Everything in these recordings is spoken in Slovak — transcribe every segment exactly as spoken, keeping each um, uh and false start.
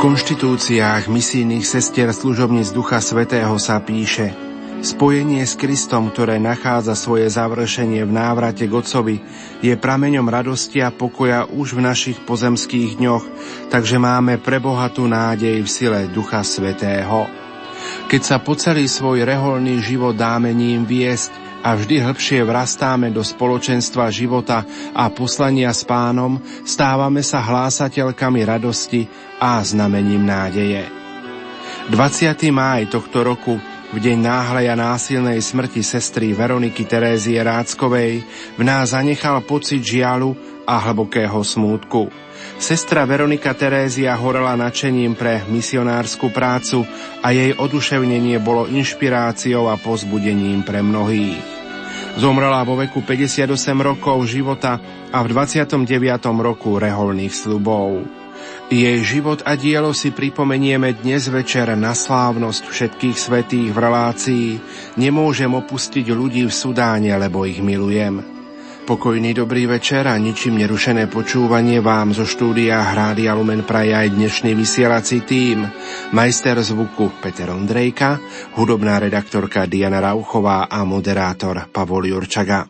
konštitúciách misijných sestier služobníc Ducha Svätého sa píše: spojenie s Kristom, ktoré nachádza svoje završenie v návrate k Otcovi, je prameňom radosti a pokoja už v našich pozemských dňoch, takže máme prebohatú nádej v sile Ducha Svätého. Keď sa po celý svoj reholný život dáme ním viesť a vždy hĺbšie vrastáme do spoločenstva života a poslania s Pánom, stávame sa hlásateľkami radosti a znamením nádeje. dvadsiateho mája tohto roku, v deň náhlej a násilnej smrti sestry Veroniky Terézie Ráčkovej, v nás zanechal pocit žialu a hlbokého smútku. Sestra Veronika Terézia horela nadšením pre misionársku prácu a jej oduševnenie bolo inšpiráciou a povzbudením pre mnohých. Zomrela vo veku päťdesiatosem rokov života a v dvadsiatom deviatom roku reholných sľubov. Jej život a dielo si pripomenieme dnes večer na slávnosť všetkých svätých v relácii Nemôžem opustiť ľudí v Sudáne, lebo ich milujem. Pokojný dobrý večer a ničím nerušené počúvanie vám zo štúdia Rádia Lumen praje aj dnešný vysielací tím. Majster zvuku Peter Ondrejka, hudobná redaktorka Diana Rauchová a moderátor Pavol Jurčaga.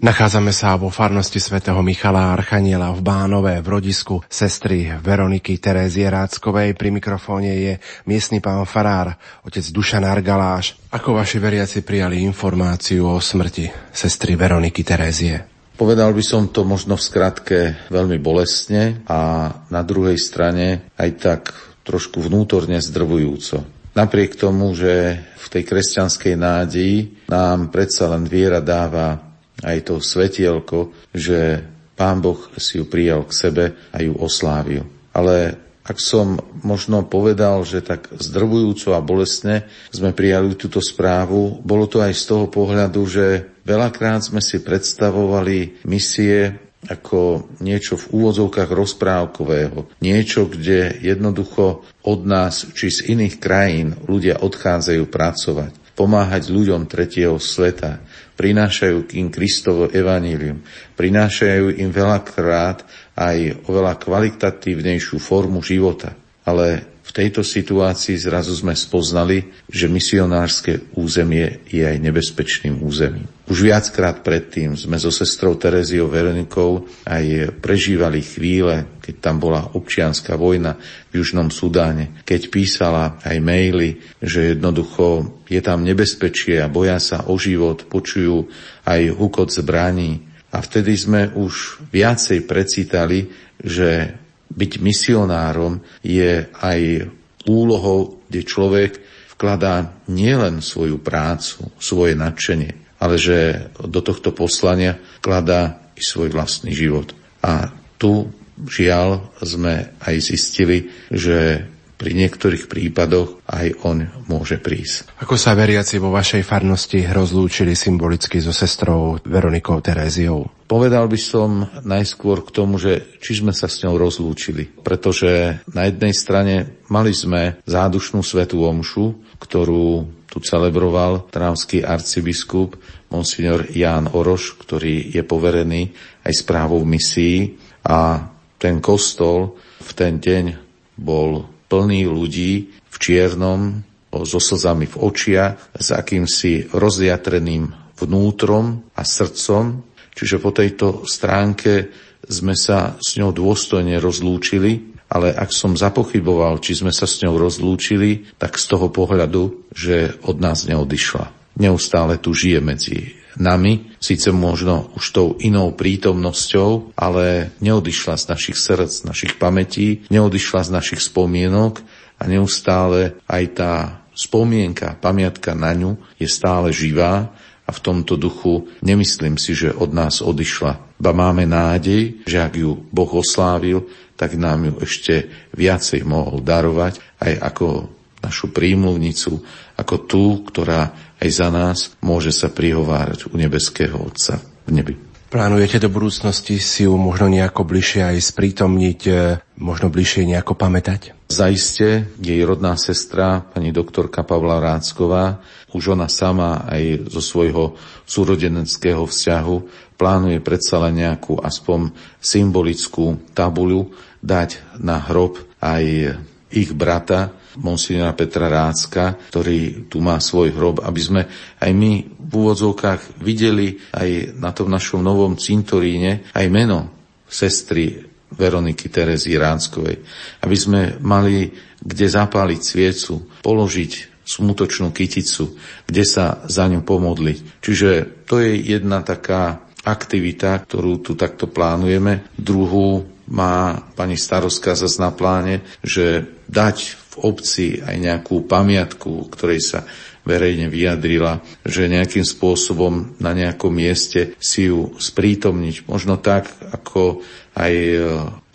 Nachádzame sa vo farnosti svätého Michala Archaniela v Bánove v rodisku sestry Veroniky Terézie Ráčkovej. Pri mikrofóne je miestny pán farár, otec Dušan Argaláš. Ako vaši veriaci prijali informáciu o smrti sestry Veroniky Terézie? Povedal by som to možno v skratke veľmi bolestne a na druhej strane aj tak trošku vnútorne zdrvujúco. Napriek tomu, že v tej kresťanskej nádeji nám predsa len viera dáva aj to svetielko, že Pán Boh si ju prijal k sebe a ju oslávil. Ale ak som možno povedal, že tak zdrvujúco a bolestne sme prijali túto správu, bolo to aj z toho pohľadu, že veľakrát sme si predstavovali misie ako niečo v úvodzovkách rozprávkového. Niečo, kde jednoducho od nás či z iných krajín ľudia odchádzajú pracovať. pomáhať ľuďom tretieho sveta. Prinášajú im Kristovo evanílium. Prinášajú im veľakrát aj oveľa kvalitatívnejšiu formu života. Ale v tejto situácii zrazu sme spoznali, že misionárske územie je aj nebezpečným územím. Už viackrát predtým sme so sestrou Teréziou Veronikou aj prežívali chvíle, keď tam bola občianska vojna v Južnom Sudáne, keď písala aj maily, že jednoducho je tam nebezpečie a boja sa o život, počujú aj hukot zbraní. A vtedy sme už viacej precítali, že byť misionárom je aj úlohou, kde človek vkladá nielen svoju prácu, svoje nadšenie, ale že do tohto poslania kladá i svoj vlastný život. A tu, žiaľ, sme aj zistili, že pri niektorých prípadoch aj on môže prísť. Ako sa veriaci vo vašej farnosti rozlúčili symbolicky so sestrou Veronikou Teréziou? Povedal by som najskôr k tomu, že či sme sa s ňou rozlúčili. Pretože na jednej strane mali sme zádušnú svätú omšu, ktorú tu celebroval trnavský arcibiskup monsignor Ján Orosch, ktorý je poverený aj správou misií. A ten kostol v ten deň bol plný ľudí v čiernom, so slzami v očiach, s akýmsi rozjatreným vnútrom a srdcom. Čiže po tejto stránke sme sa s ňou dôstojne rozlúčili, ale ak som zapochyboval, či sme sa s ňou rozlúčili, tak z toho pohľadu, že od nás neodišla. Neustále tu žije medzi nami, síce možno už tou inou prítomnosťou, ale neodišla z našich srdc, našich pamätí, neodišla z našich spomienok a neustále aj tá spomienka, pamiatka na ňu je stále živá. A v tomto duchu nemyslím si, že od nás odišla. Ba máme nádej, že ak ju Boh oslávil, tak nám ju ešte viacej mohol darovať, aj ako našu prímluvnicu, ako tú, ktorá aj za nás môže sa prihovárať u nebeského Otca v nebi. Plánujete do budúcnosti si ju možno nejako bližšie aj sprítomniť, možno bližšie nejako pamätať? Zaiste jej rodná sestra, pani doktorka Pavla Rácková, už ona sama aj zo svojho súrodeneckého vzťahu plánuje predsa len nejakú aspoň symbolickú tabuľu dať na hrob aj ich brata, monsignora Petra Rácka, ktorý tu má svoj hrob, aby sme aj my v úvodzovkách videli aj na tom našom novom cintoríne aj meno sestry Veroniky Terézie Ráčkovej, aby sme mali kde zapáliť sviecu, položiť smutočnú kyticu, kde sa za ňu pomodliť. Čiže to je jedna taká aktivita, ktorú tu takto plánujeme. Druhú má pani starostka zase na pláne, že dať v obci aj nejakú pamiatku, ktorej sa verejne vyjadrila, že nejakým spôsobom na nejakom mieste si ju sprítomniť. Možno tak, ako aj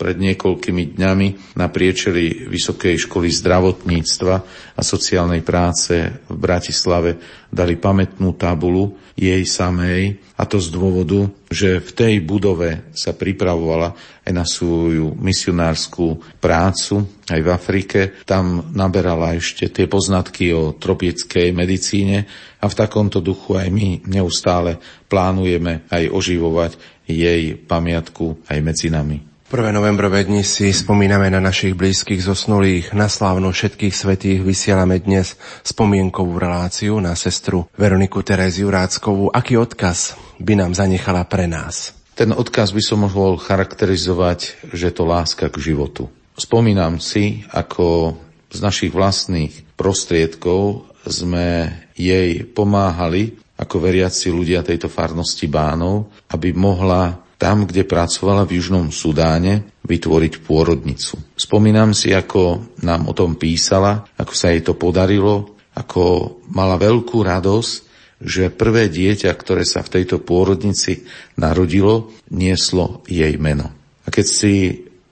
pred niekoľkými dňami na priečeli Vysokej školy zdravotníctva a sociálnej práce v Bratislave dali pamätnú tabulu jej samej, a to z dôvodu, že v tej budove sa pripravovala aj na svoju misionárskú prácu aj v Afrike. Tam naberala ešte tie poznatky o tropickej medicíne a v takomto duchu aj my neustále plánujeme aj oživovať jej pamiatku aj medzi nami. prvé novembrové dni si spomíname na našich blízkych zosnulých. Na slávnu všetkých svätých vysielame dnes spomienkovú reláciu na sestru Veroniku Teréziu Ráčkovú. Aký odkaz by nám zanechala pre nás? Ten odkaz by som mohol charakterizovať, že to láska k životu. Spomínam si, ako z našich vlastných prostriedkov sme jej pomáhali, ako veriaci ľudia tejto farnosti Bánov, aby mohla tam, kde pracovala v Južnom Sudáne, vytvoriť pôrodnicu. Spomínam si, ako nám o tom písala, ako sa jej to podarilo, ako mala veľkú radosť, že prvé dieťa, ktoré sa v tejto pôrodnici narodilo, nieslo jej meno. A keď si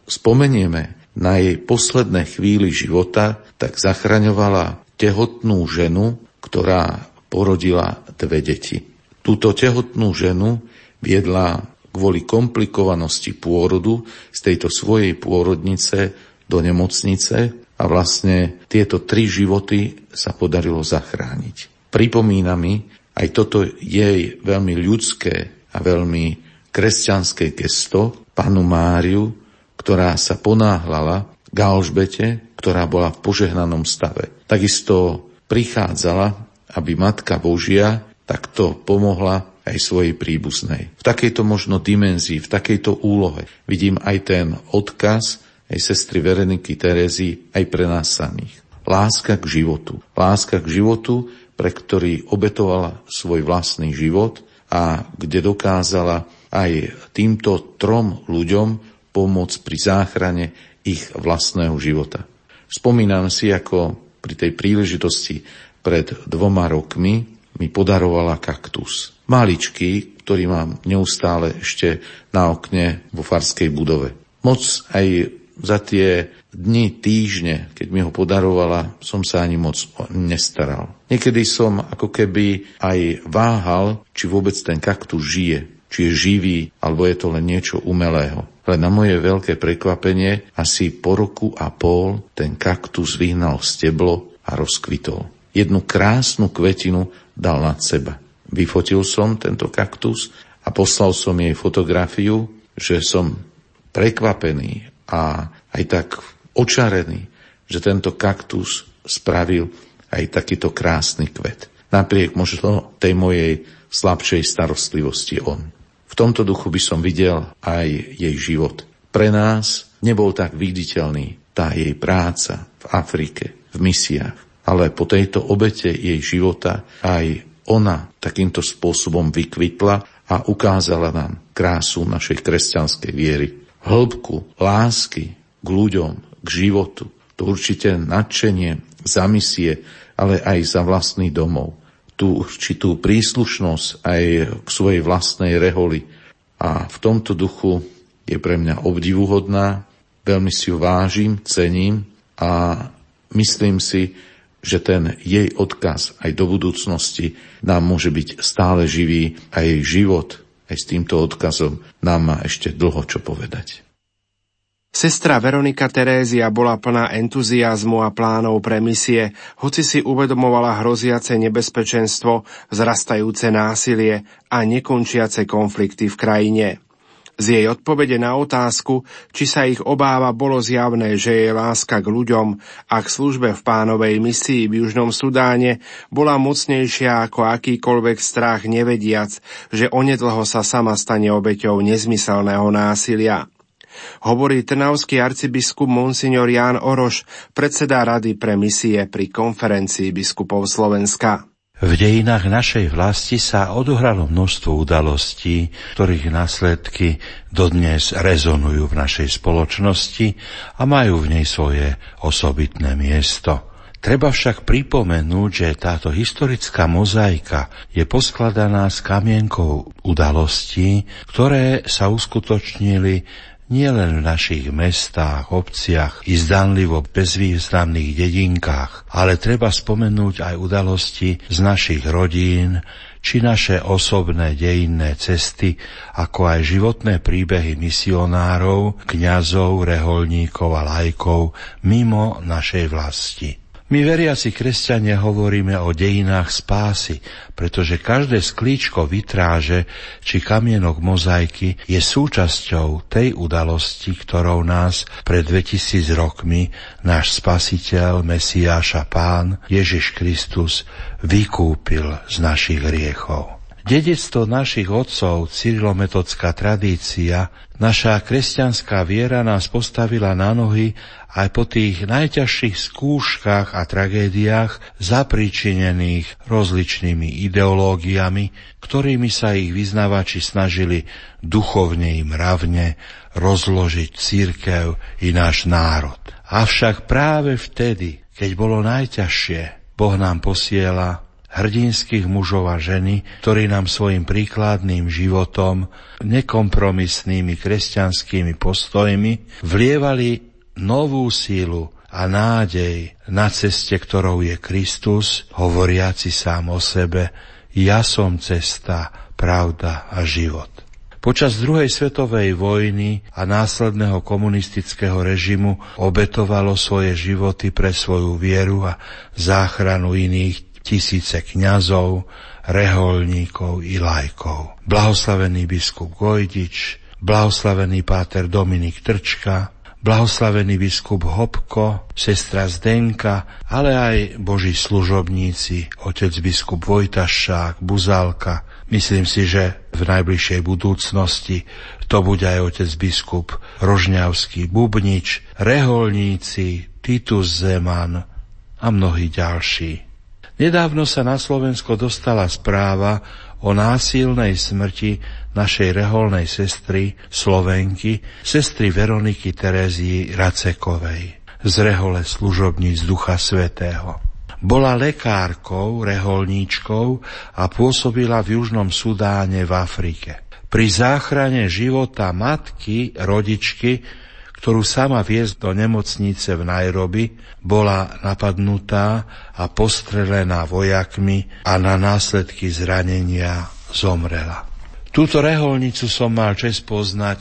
spomenieme na jej posledné chvíli života, tak zachraňovala tehotnú ženu, ktorá porodila dve deti. Túto tehotnú ženu viedla kvôli komplikovanosti pôrodu z tejto svojej pôrodnice do nemocnice a vlastne tieto tri životy sa podarilo zachrániť. pripomína mi, aj toto jej veľmi ľudské a veľmi kresťanské gesto, panu Máriu, ktorá sa ponáhlala k Alžbete, ktorá bola v požehnanom stave. Takisto prichádzala, aby Matka Božia takto pomohla aj svojej príbuznej. V takejto možno dimenzii, v takejto úlohe vidím aj ten odkaz aj sestry Veroniky Terézie aj pre nás samých. Láska k životu. Láska k životu, pre ktorý obetovala svoj vlastný život a kde dokázala aj týmto trom ľuďom pomôcť pri záchrane ich vlastného života. Spomínam si, ako pri tej príležitosti pred dvoma rokmi mi podarovala kaktus. Maličký, ktorý mám neustále ešte na okne vo farskej budove. Moc aj za tie dni, týždne, keď mi ho podarovala, som sa ani moc nestaral. Niekedy som ako keby aj váhal, či vôbec ten kaktus žije, či je živý, alebo je to len niečo umelého. Ale na moje veľké prekvapenie, asi po roku a pol ten kaktus vyhnal steblo a rozkvitol. Jednu krásnu kvetinu dal nad seba. Vyfotil som tento kaktus a poslal som jej fotografiu, že som prekvapený a aj tak očarený, že tento kaktus spravil aj takýto krásny kvet. Napriek možno tej mojej slabšej starostlivosti on. V tomto duchu by som videl aj jej život. Pre nás nebol tak viditeľný tá jej práca v Afrike, v misiách. Ale po tejto obete jej života aj ona takýmto spôsobom vykvitla a ukázala nám krásu našej kresťanskej viery. Hĺbku lásky k ľuďom, k životu, to určite nadšenie za misie, ale aj za vlastný domov. Tú určitú príslušnosť aj k svojej vlastnej reholi. A v tomto duchu je pre mňa obdivuhodná, veľmi si ju vážim, cením a myslím si, že ten jej odkaz aj do budúcnosti nám môže byť stále živý a jej život aj s týmto odkazom nám má ešte dlho čo povedať. Sestra Veronika Terézia bola plná entuziazmu a plánov pre misie, hoci si uvedomovala hroziace nebezpečenstvo, vzrastajúce násilie a nekončiace konflikty v krajine. Z jej odpovede na otázku, či sa ich obáva, bolo zjavné, že jej láska k ľuďom a k službe v Pánovej misii v Južnom Sudáne bola mocnejšia ako akýkoľvek strach, nevediac, že onedlho sa sama stane obeťou nezmyselného násilia. Hovorí trnavský arcibiskup monsignor Ján Orosch, predseda Rady pre misie pri konferencii biskupov Slovenska. V dejinách našej vlasti sa odohralo množstvo udalostí, ktorých následky dodnes rezonujú v našej spoločnosti a majú v nej svoje osobitné miesto. Treba však pripomenúť, že táto historická mozaika je poskladaná z kamienkov udalostí, ktoré sa uskutočnili nielen v našich mestách, obciach i zdanlivo bezvýznamných dedinkách, ale treba spomenúť aj udalosti z našich rodín, či naše osobné dejinné cesty, ako aj životné príbehy misionárov, kňazov, reholníkov a laikov mimo našej vlasti. My veriaci kresťania hovoríme o dejinách spásy, pretože každé sklíčko vitráže či kamienok mozaiky je súčasťou tej udalosti, ktorou nás pred dvetisíc rokmi náš Spasiteľ, Mesiáš a Pán Ježiš Kristus vykúpil z našich hriechov. Dedictvo našich otcov, cyrilometodská tradícia, naša kresťanská viera nás postavila na nohy aj po tých najťažších skúškach a tragédiách zapričinených rozličnými ideológiami, ktorými sa ich vyznavači snažili duchovne i mravne rozložiť cirkev i náš národ. Avšak práve vtedy, keď bolo najťažšie, Boh nám posiela hrdinských mužov a ženy, ktorí nám svojim príkladným životom, nekompromisnými kresťanskými postojmi vlievali novú sílu a nádej na ceste, ktorou je Kristus, hovoriaci sám o sebe, ja som cesta, pravda a život. Počas druhej svetovej vojny a následného komunistického režimu obetovalo svoje životy pre svoju vieru a záchranu iných tisíce kňazov, reholníkov i laikov. Blahoslavený biskup Gojdič, blahoslavený páter Dominik Trčka, blahoslavený biskup Hopko, sestra Zdenka, ale aj boží služobníci, otec biskup Vojtašák, Buzalka. Myslím si, že v najbližšej budúcnosti to bude aj otec biskup Rožňavský, Bubnič, reholníci, Titus Zeman a mnohí ďalší. Nedávno sa na Slovensko dostala správa o násilnej smrti našej reholnej sestry, Slovenky, sestry Veroniky Terézii Ráčkovej z rehole služobníc Ducha Svätého. Bola lekárkou, reholníčkou a pôsobila v Južnom Sudáne v Afrike. Pri záchrane života matky, rodičky, ktorú sama viezla do nemocnice v Nairobi, bola napadnutá a postrelená vojakmi a na následky zranenia zomrela. Túto reholnicu som mal česť poznať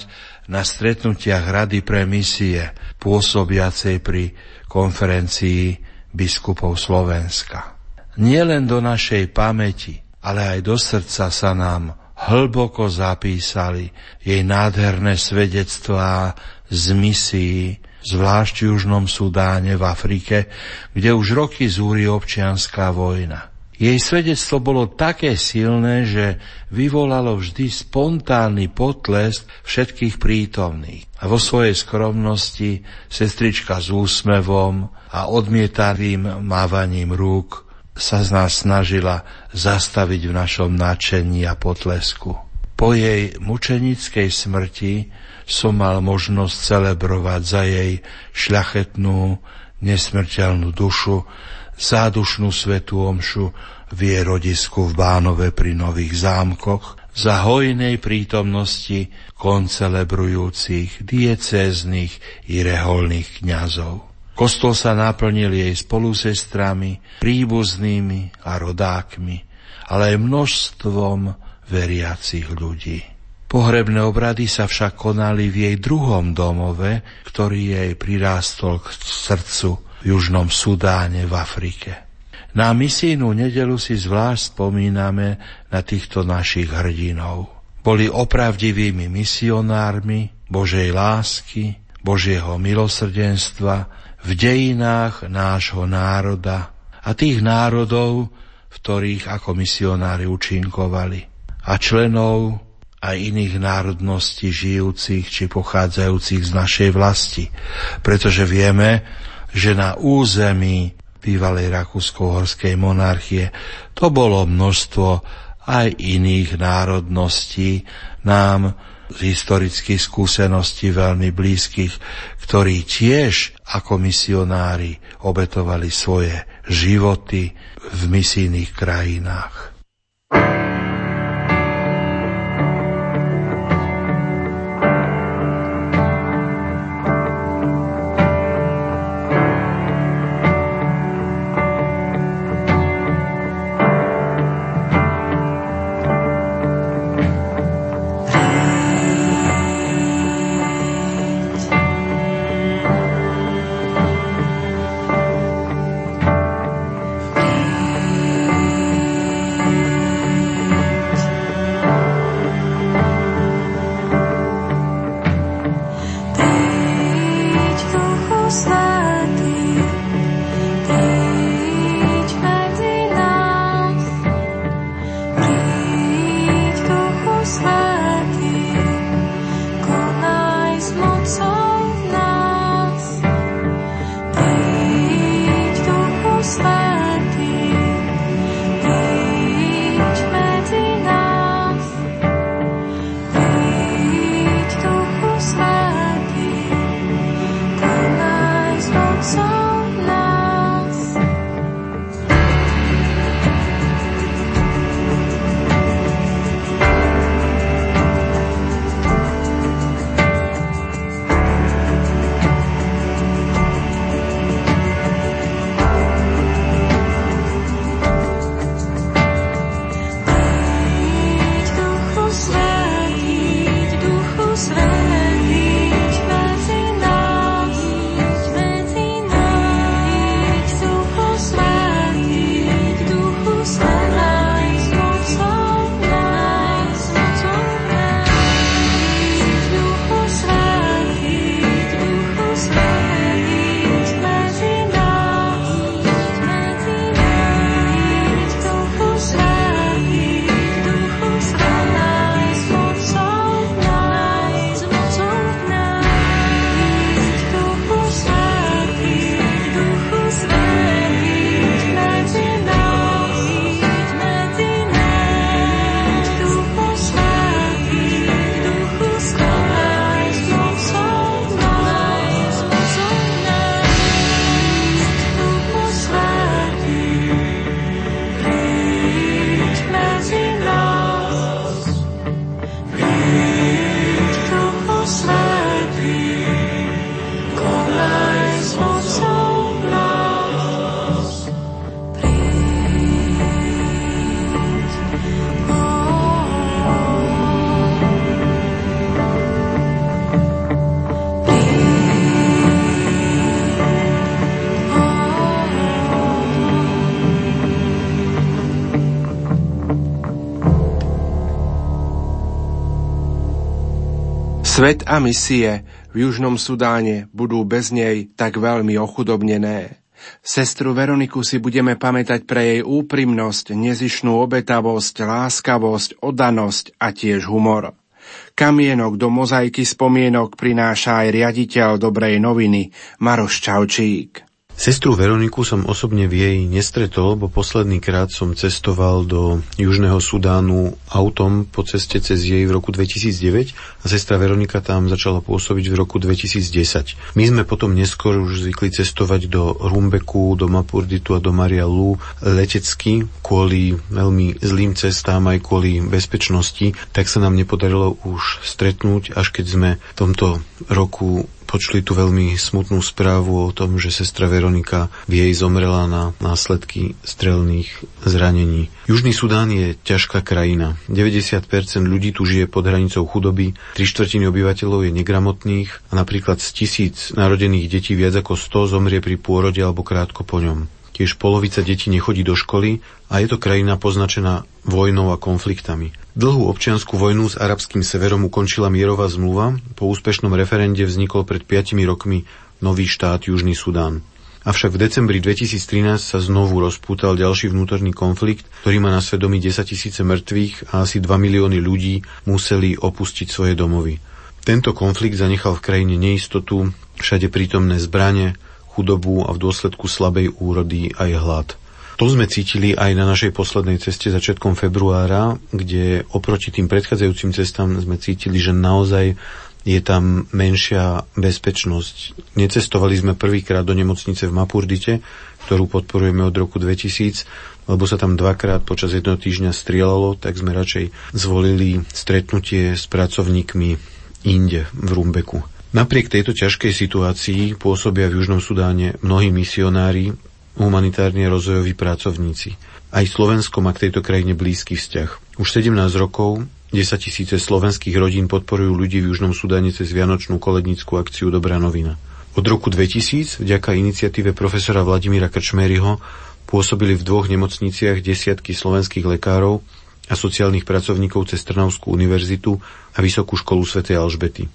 na stretnutiach Rady pre misie, pôsobiacej pri konferencii biskupov Slovenska. Nielen do našej pamäti, ale aj do srdca sa nám hlboko zapísali jej nádherné svedectvá z misií, zvlášť v Južnom Sudáne v Afrike, kde už roky zúri občianska vojna. Jej svedectvo bolo také silné, že vyvolalo vždy spontánny potlesk všetkých prítomných. A vo svojej skromnosti sestrička s úsmevom a odmietavým mávaním rúk sa z nás snažila zastaviť v našom nadšení a potlesku. Po jej mučenickej smrti som mal možnosť celebrovať za jej šľachetnú, nesmrteľnú dušu zádušnú svätú omšu v jej rodisku v Bánove pri Nových Zámkoch za hojnej prítomnosti koncelebrujúcich diecéznych i reholných kňazov. Kostol sa naplnil jej spolusestrami, príbuznými a rodákmi, ale aj množstvom veriacich ľudí. Pohrebné obrady sa však konali v jej druhom domove, ktorý jej prirástol k srdcu, v Južnom Sudáne v Afrike. Na misijnú nedeľu si zvlášť spomíname na týchto našich hrdinov. Boli opravdivými misionármi Božej lásky, Božieho milosrdenstva v dejinách nášho národa a tých národov, v ktorých ako misionári účinkovali, a členov a iných národností žijúcich či pochádzajúcich z našej vlasti, pretože vieme, že na území bývalej rakúsko-horskej monarchie to bolo množstvo aj iných národností, nám z historických skúseností veľmi blízkych, ktorí tiež ako misionári obetovali svoje životy v misijných krajinách. Svet a misie v Južnom Sudáne budú bez nej tak veľmi ochudobnené. Sestru Veroniku si budeme pamätať pre jej úprimnosť, nezišnú obetavosť, láskavosť, oddanosť a tiež humor. Kamienok do mozaiky spomienok prináša aj riaditeľ Dobrej noviny Maroš Čaučík. Sestru Veroniku som osobne v jej nestretol, bo posledný krát som cestoval do Južného Sudánu autom po ceste cez jej v roku dvetisícdeväť a sestra Veronika tam začala pôsobiť v roku dvetisícdesať. My sme potom neskôr už zvykli cestovať do Rumbeku, do Mapurditu a do Marialu letecky kvôli veľmi zlým cestám aj kvôli bezpečnosti, tak sa nám nepodarilo už stretnúť, až keď sme v tomto roku počuli tú veľmi smutnú správu o tom, že sestra Veronika v jej zomrela na následky strelných zranení. Južný Sudán je ťažká krajina. deväťdesiat percent ľudí tu žije pod hranicou chudoby, tri štvrtiny obyvateľov je negramotných a napríklad z tisíc narodených detí viac ako sto zomrie pri pôrode alebo krátko po ňom. Tiež polovica detí nechodí do školy a je to krajina poznačená vojnou a konfliktami. Dlhú občiansku vojnu s arabským severom ukončila mierová zmluva, po úspešnom referende vznikol pred piatimi rokmi nový štát Južný Sudán. Avšak v decembri dvetisíctrinásť sa znovu rozpútal ďalší vnútorný konflikt, ktorý má na svedomí desaťtisíc mŕtvych a asi dva milióny ľudí museli opustiť svoje domovy. Tento konflikt zanechal v krajine neistotu, všade prítomné zbrane, chudobu a v dôsledku slabej úrody aj hlad. To sme cítili aj na našej poslednej ceste začiatkom februára, kde oproti tým predchádzajúcim cestám sme cítili, že naozaj je tam menšia bezpečnosť. Necestovali sme prvýkrát do nemocnice v Mapurdite, ktorú podporujeme od roku dvetisíc, lebo sa tam dvakrát počas jedného týždňa strieľalo, tak sme radšej zvolili stretnutie s pracovníkmi inde v Rumbeku. Napriek tejto ťažkej situácii pôsobia v Južnom Sudáne mnohí misionári, humanitárne rozvojoví pracovníci. Aj Slovensko má k tejto krajine blízky vzťah. Už sedemnásť rokov desaťtisíc slovenských rodín podporujú ľudí v Južnom Sudáne cez vianočnú kolednícku akciu Dobrá novina. Od roku dvetisíc vďaka iniciatíve profesora Vladimíra Krčmérýho pôsobili v dvoch nemocniciach desiatky slovenských lekárov a sociálnych pracovníkov cez Trnavskú univerzitu a Vysokú školu svätej Alžbety.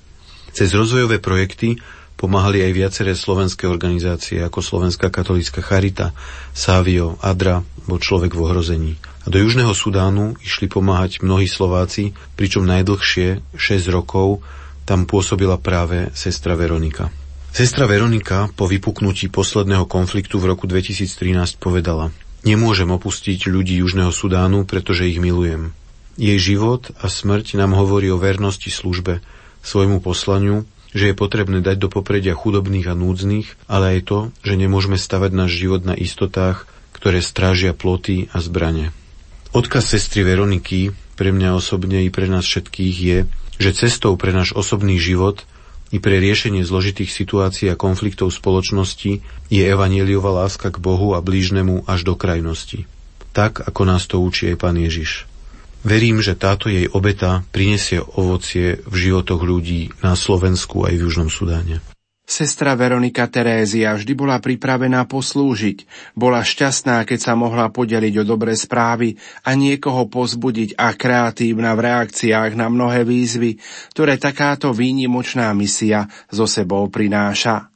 Cez rozvojové projekty pomáhali aj viaceré slovenské organizácie ako Slovenská katolícka Charita, Savio, Adra, bo Človek v ohrození. A do Južného Sudánu išli pomáhať mnohí Slováci, pričom najdlhšie, šesť rokov, tam pôsobila práve sestra Veronika. Sestra Veronika po vypuknutí posledného konfliktu v roku dvetisíctrinásť povedala: "Nemôžem opustiť ľudí Južného Sudánu, pretože ich milujem. Jej život a smrť nám hovorí o vernosti službe, svojmu poslaniu, že je potrebné dať do popredia chudobných a núdznych, ale aj to, že nemôžeme stavať náš život na istotách, ktoré strážia ploty a zbrane." Odkaz sestry Veroniky pre mňa osobne i pre nás všetkých je, že cestou pre náš osobný život i pre riešenie zložitých situácií a konfliktov spoločnosti je evanjeliová láska k Bohu a blížnemu až do krajnosti. Tak, ako nás to učí aj Pán Ježiš. Verím, že táto jej obeta prinesie ovocie v životoch ľudí na Slovensku aj v Južnom Sudáne. Sestra Veronika Terézia vždy bola pripravená poslúžiť. Bola šťastná, keď sa mohla podeliť o dobré správy a niekoho pozbudiť, a kreatívna v reakciách na mnohé výzvy, ktoré takáto výnimočná misia zo sebou prináša.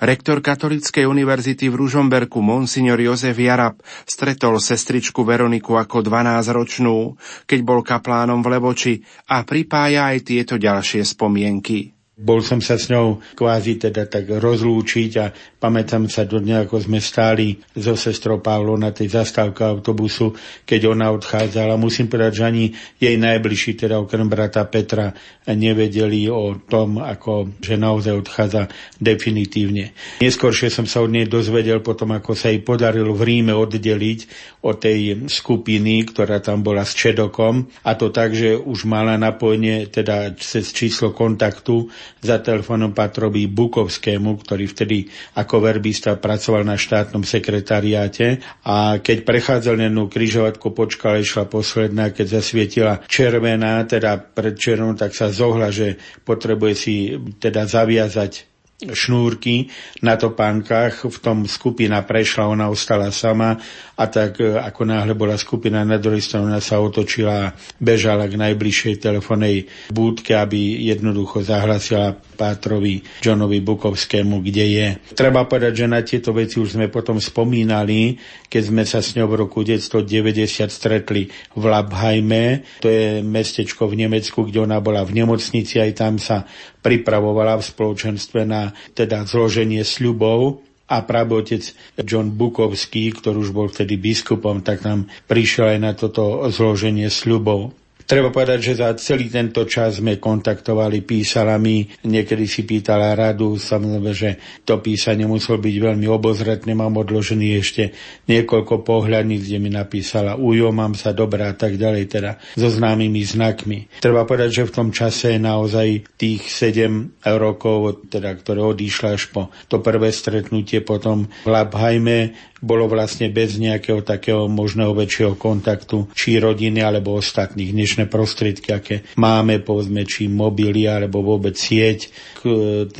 Rektor Katolíckej univerzity v Ružomberku monsignor Jozef Jarab stretol sestričku Veroniku ako dvanásťročnú, keď bol kaplánom v Levoči, a pripája aj tieto ďalšie spomienky. Bol som sa s ňou kvázi teda tak rozlúčiť a pamätám sa do dňa, ako sme stáli so sestrou Pavlou na tej zastávke autobusu, keď ona odchádzala. Musím povedať, že ani jej najbližší, teda okrem brata Petra, nevedeli o tom, ako že naozaj odchádza definitívne. Neskôršie som sa od nej dozvedel potom, ako sa jej podarilo v Ríme oddeliť od tej skupiny, ktorá tam bola s Čedokom, a to tak, že už mala napojenie teda cez číslo kontaktu za telefónom patrovi Bukovskému, ktorý vtedy ako verbista pracoval na štátnom sekretariáte, a keď prechádzal jednu križovatku, počkala, išla posledná, keď zasvietila červená, teda pred červenou, tak sa zohla, že potrebuje si teda zaviazať šnúrky na topánkach. V tom skupina prešla, ona ostala sama a tak ako náhle bola skupina na druhej strane, ona sa otočila a bežala k najbližšej telefónnej búdke, aby jednoducho zahlasila pátrovi Johnovi Bukovskému, kde je. Treba povedať, že na tieto veci už sme potom spomínali, keď sme sa s ňou v roku devätnásťstodeväťdesiat stretli v Labhajme, to je mestečko v Nemecku, kde ona bola v nemocnici, aj tam sa pripravovala v spoločenstve na teda zloženie sľubov a práve otec John Bukovský, ktorý už bol vtedy biskupom, tak nám prišiel aj na toto zloženie sľubov. Treba povedať, že za celý tento čas sme kontaktovali, písala mi, niekedy si pýtala radu, samozrejme, že to písanie muselo byť veľmi obozretné, mám odložený ešte niekoľko pohľadníc, kde mi napísala ujo, mám sa dobrá a tak ďalej, teda so známymi znakmi. Treba povedať, že v tom čase naozaj tých sedem rokov, teda, ktoré odišla až po to prvé stretnutie potom v Labhajme, bolo vlastne bez nejakého takého možného väčšieho kontaktu či rodiny alebo ostatných. Dnešné prostriedky, aké máme, povedzme, či mobily alebo vôbec sieť,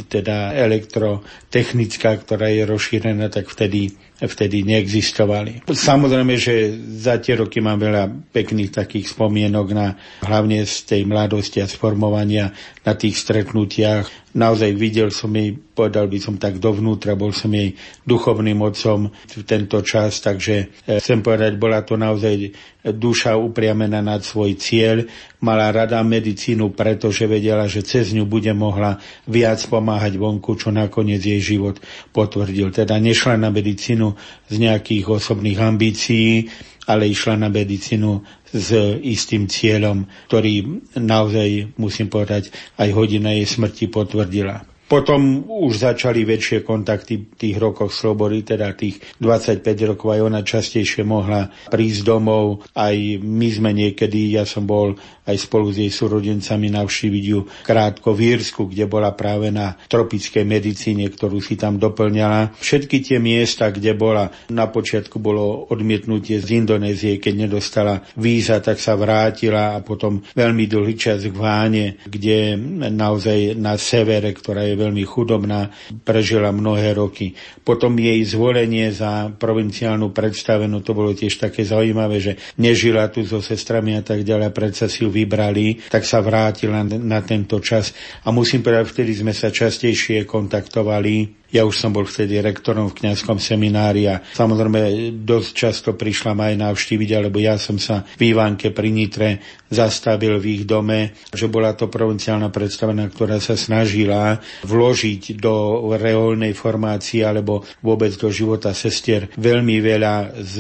teda elektrotechnická, ktorá je rozšírená, tak vtedy vtedy neexistovali. Samozrejme, že za tie roky mám veľa pekných takých spomienok na hlavne z tej mladosti a sformovania na tých stretnutiach. Naozaj videl som jej, povedal by som tak dovnútra, bol som jej duchovným otcom v tento čas, takže chcem povedať, bola to naozaj duša upriamená nad svoj cieľ. Mala rada medicínu, pretože vedela, že cez ňu bude mohla viac pomáhať vonku, čo nakoniec jej život potvrdil. Teda nešla na medicínu z nejakých osobných ambícií, ale išla na medicínu s istým cieľom, ktorý naozaj, musím povedať, aj hodina jej smrti potvrdila. Potom už začali väčšie kontakty v tých rokoch slobody, teda tých dvadsaťpäť rokov, aj ona častejšie mohla prísť domov. Aj my sme niekedy, ja som bol aj spolu s jej súrodencami navštíviť ju krátko v Írsku, kde bola práve na tropickej medicíne, ktorú si tam doplňala. Všetky tie miesta, kde bola, na počiatku bolo odmietnutie z Indonézie, keď nedostala víza, tak sa vrátila a potom veľmi dlhý čas v Háne, kde naozaj na severe, ktorá je veľmi chudobná, prežila mnohé roky. Potom jej zvolenie za provinciálnu predstavenú, to bolo tiež také zaujímavé, že nežila tu so sestrami a tak ďalej, predsa si ju vybrali, tak sa vrátila na tento čas. A musím povedať, vtedy sme sa častejšie kontaktovali. Ja už som bol vtedy rektorom v kňazskom seminári a samozrejme dosť často prišla ma aj navštíviť, alebo ja som sa v Ivánke pri Nitre zastavil v ich dome, že bola to provinciálna predstavená, ktorá sa snažila vložiť do reholnej formácie alebo vôbec do života sestier veľmi veľa z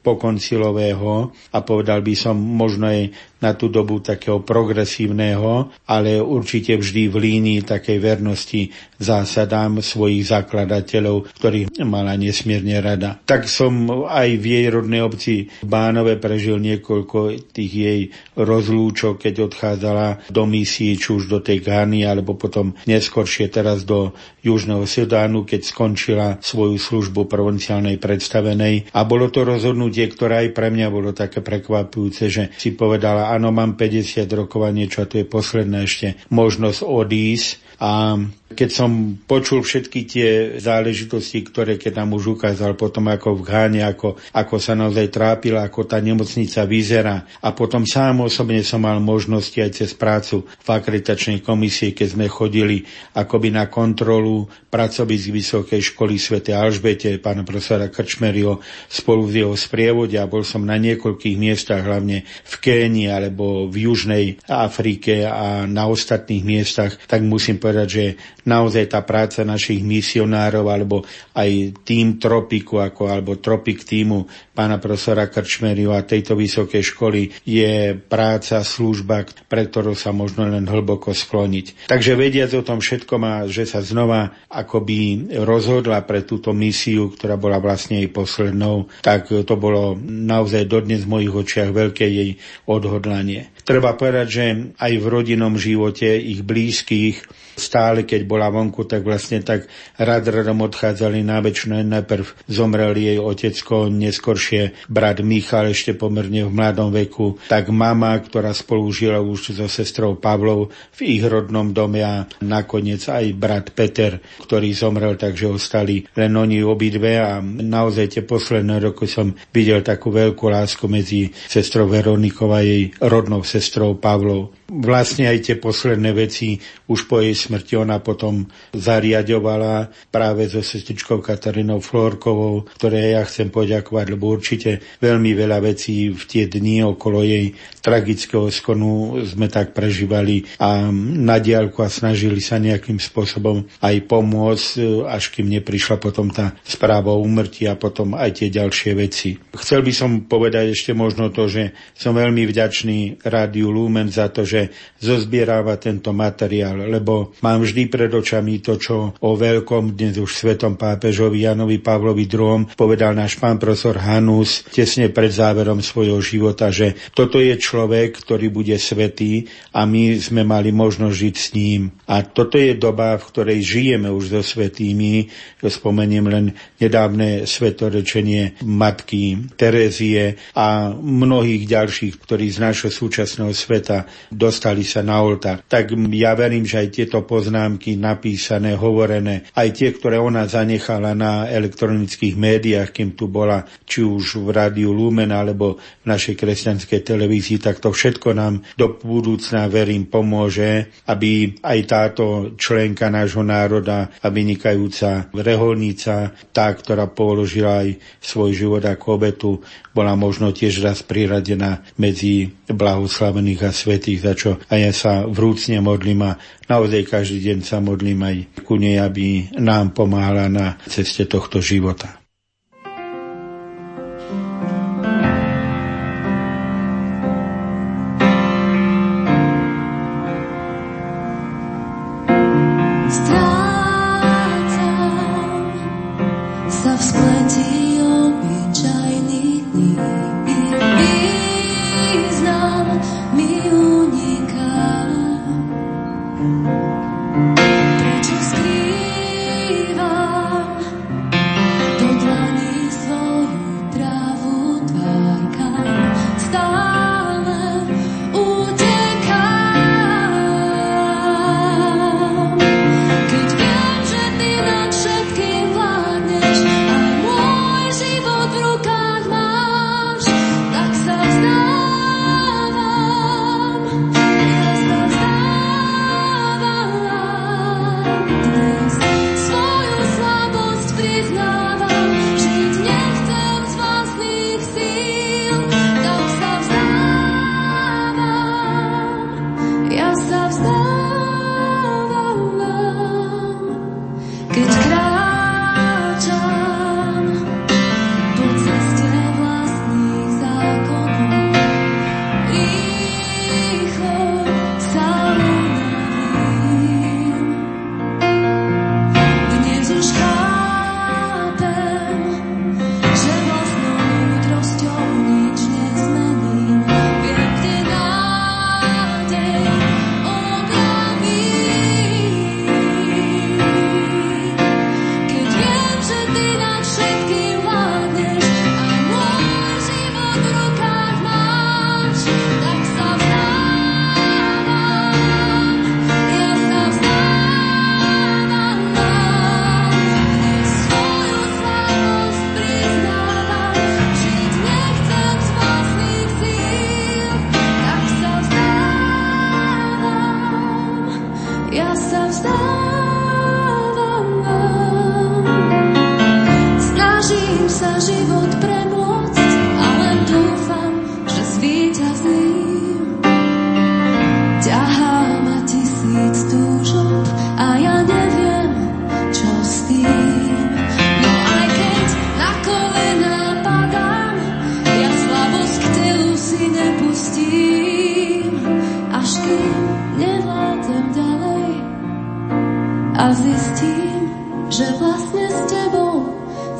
pokoncilového a povedal by som možno aj na tú dobu takého progresívneho, ale určite vždy v línii takej vernosti zásadám svojich zakladateľov, ktorých mala nesmierne rada. Tak som aj v jej rodnej obci Bánove prežil niekoľko tých jej rozlúčok, keď odchádzala do misií, či už do tej Ghany, alebo potom neskôršie teraz do Južného Sudánu, keď skončila svoju službu provinciálnej predstavenej. A bolo to rozhodnutie, ktoré aj pre mňa bolo také prekvapujúce, že si povedala, áno, mám päťdesiat rokov a niečo, a to je posledná ešte možnosť odísť. A keď som počul všetky tie záležitosti, ktoré keď nám už ukázal potom ako v Ghane, ako, ako sa naozaj trápila, ako tá nemocnica vyzerá. A potom sám osobne som mal možnosti aj cez prácu v akreditačnej komisii, keď sme chodili akoby na kontrolu pracovísk Vysokej školy svätej Alžbete, pána profesora Krčmeryho spolu v jeho sprievode, a bol som na niekoľkých miestach, hlavne v Kénii alebo v Južnej Afrike a na ostatných miestach, tak musím povedať, že naozaj tá práca našich misionárov alebo aj tým tropiku ako, alebo tropik týmu pána profesora Krčmeryho a tejto vysokej školy je práca, služba, pre ktorú sa možno len hlboko skloniť. Takže vediac o tom všetkom a že sa znova akoby rozhodla pre túto misiu, ktorá bola vlastne jej poslednou, tak to bolo naozaj dodnes v mojich očiach veľké jej odhodlanie. Treba povedať, že aj v rodinnom živote ich blízkych stále, keď bola vonku, tak vlastne tak rad radom odchádzali na večné. Najprv zomrel jej otecko, neskoršie brat Michal, ešte pomerne v mladom veku. Tak mama, ktorá spolu žila už so sestrou Pavlou v ich rodnom dome a nakoniec aj brat Peter, ktorý zomrel, takže ostali len oni obidve. A naozaj tie posledné roky som videl takú veľkú lásku medzi sestrou Veronikou a jej rodnou sestrou. sestrou Pavlou. Vlastne aj tie posledné veci už po jej smrti ona potom zariadovala práve so sestričkou Katarínou Florkovou, ktorej ja chcem poďakovať, lebo určite veľmi veľa vecí v tie dni okolo jej tragického skonu sme tak prežívali a na diaľku a snažili sa nejakým spôsobom aj pomôcť, až kým neprišla potom tá správa o úmrtí a potom aj tie ďalšie veci. Chcel by som povedať ešte možno to, že som veľmi vďačný Rádiu Lumen za to, že zozbierava tento materiál, lebo mám vždy pred očami to, čo o veľkom dnes už svetom pápežovi Janovi Pavlovi druhom povedal náš pán profesor Hanus tesne pred záverom svojho života, že toto je človek, ktorý bude svätý a my sme mali možnosť žiť s ním. A toto je doba, v ktorej žijeme už so svätými. Spomeniem len nedávne svetorečenie matky Terézie a mnohých ďalších, ktorí z našho súčasného sveta dostali sa na oltár. Tak ja verím, že aj tieto poznámky napísané, hovorené, aj tie, ktoré ona zanechala na elektronických médiách, kým tu bola, či už v Rádiu Lumen alebo v našej kresťanskej televízii, tak to všetko nám do budúcna, verím, pomôže, aby aj táto členka nášho národa a vynikajúca reholnica, tá, ktorá položila aj svoj život ako obetu, bola možno tiež raz priradená medzi blahoslavených a svätých, za čo aj ja sa vrúcne modlím a naozaj každý deň sa modlím aj ku nej, aby nám pomáhala na ceste tohto života.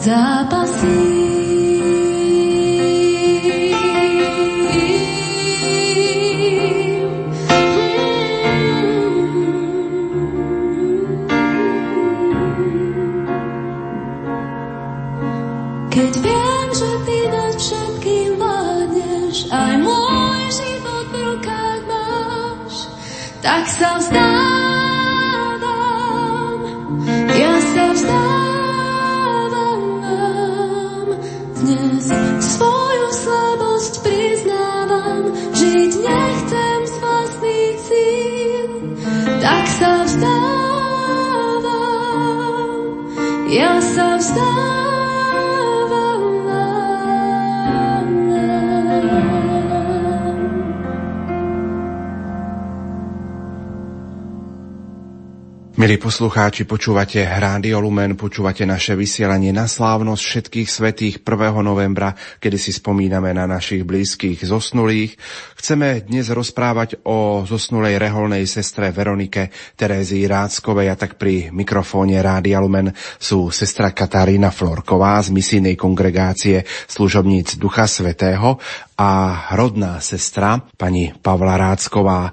Zápasí. tak sa vzdávam, ja sa vzdávam vám. Dnes svoju slabosť priznávam, žiť nechcem z vlastných síl, tak sa vzdávam, ja sa vzdávam. Milí poslucháči, počúvate Rádio Lumen, počúvate naše vysielanie na slávnosť všetkých svätých prvého novembra, kedy si spomíname na našich blízkych zosnulých. Chceme dnes rozprávať o zosnulej reholnej sestre Veronike Terézii Ráčkovej, a tak pri mikrofóne Rádia Lumen sú sestra Katarína Florková z misijnej kongregácie služobníc Ducha Svätého a rodná sestra pani Pavla Rácková.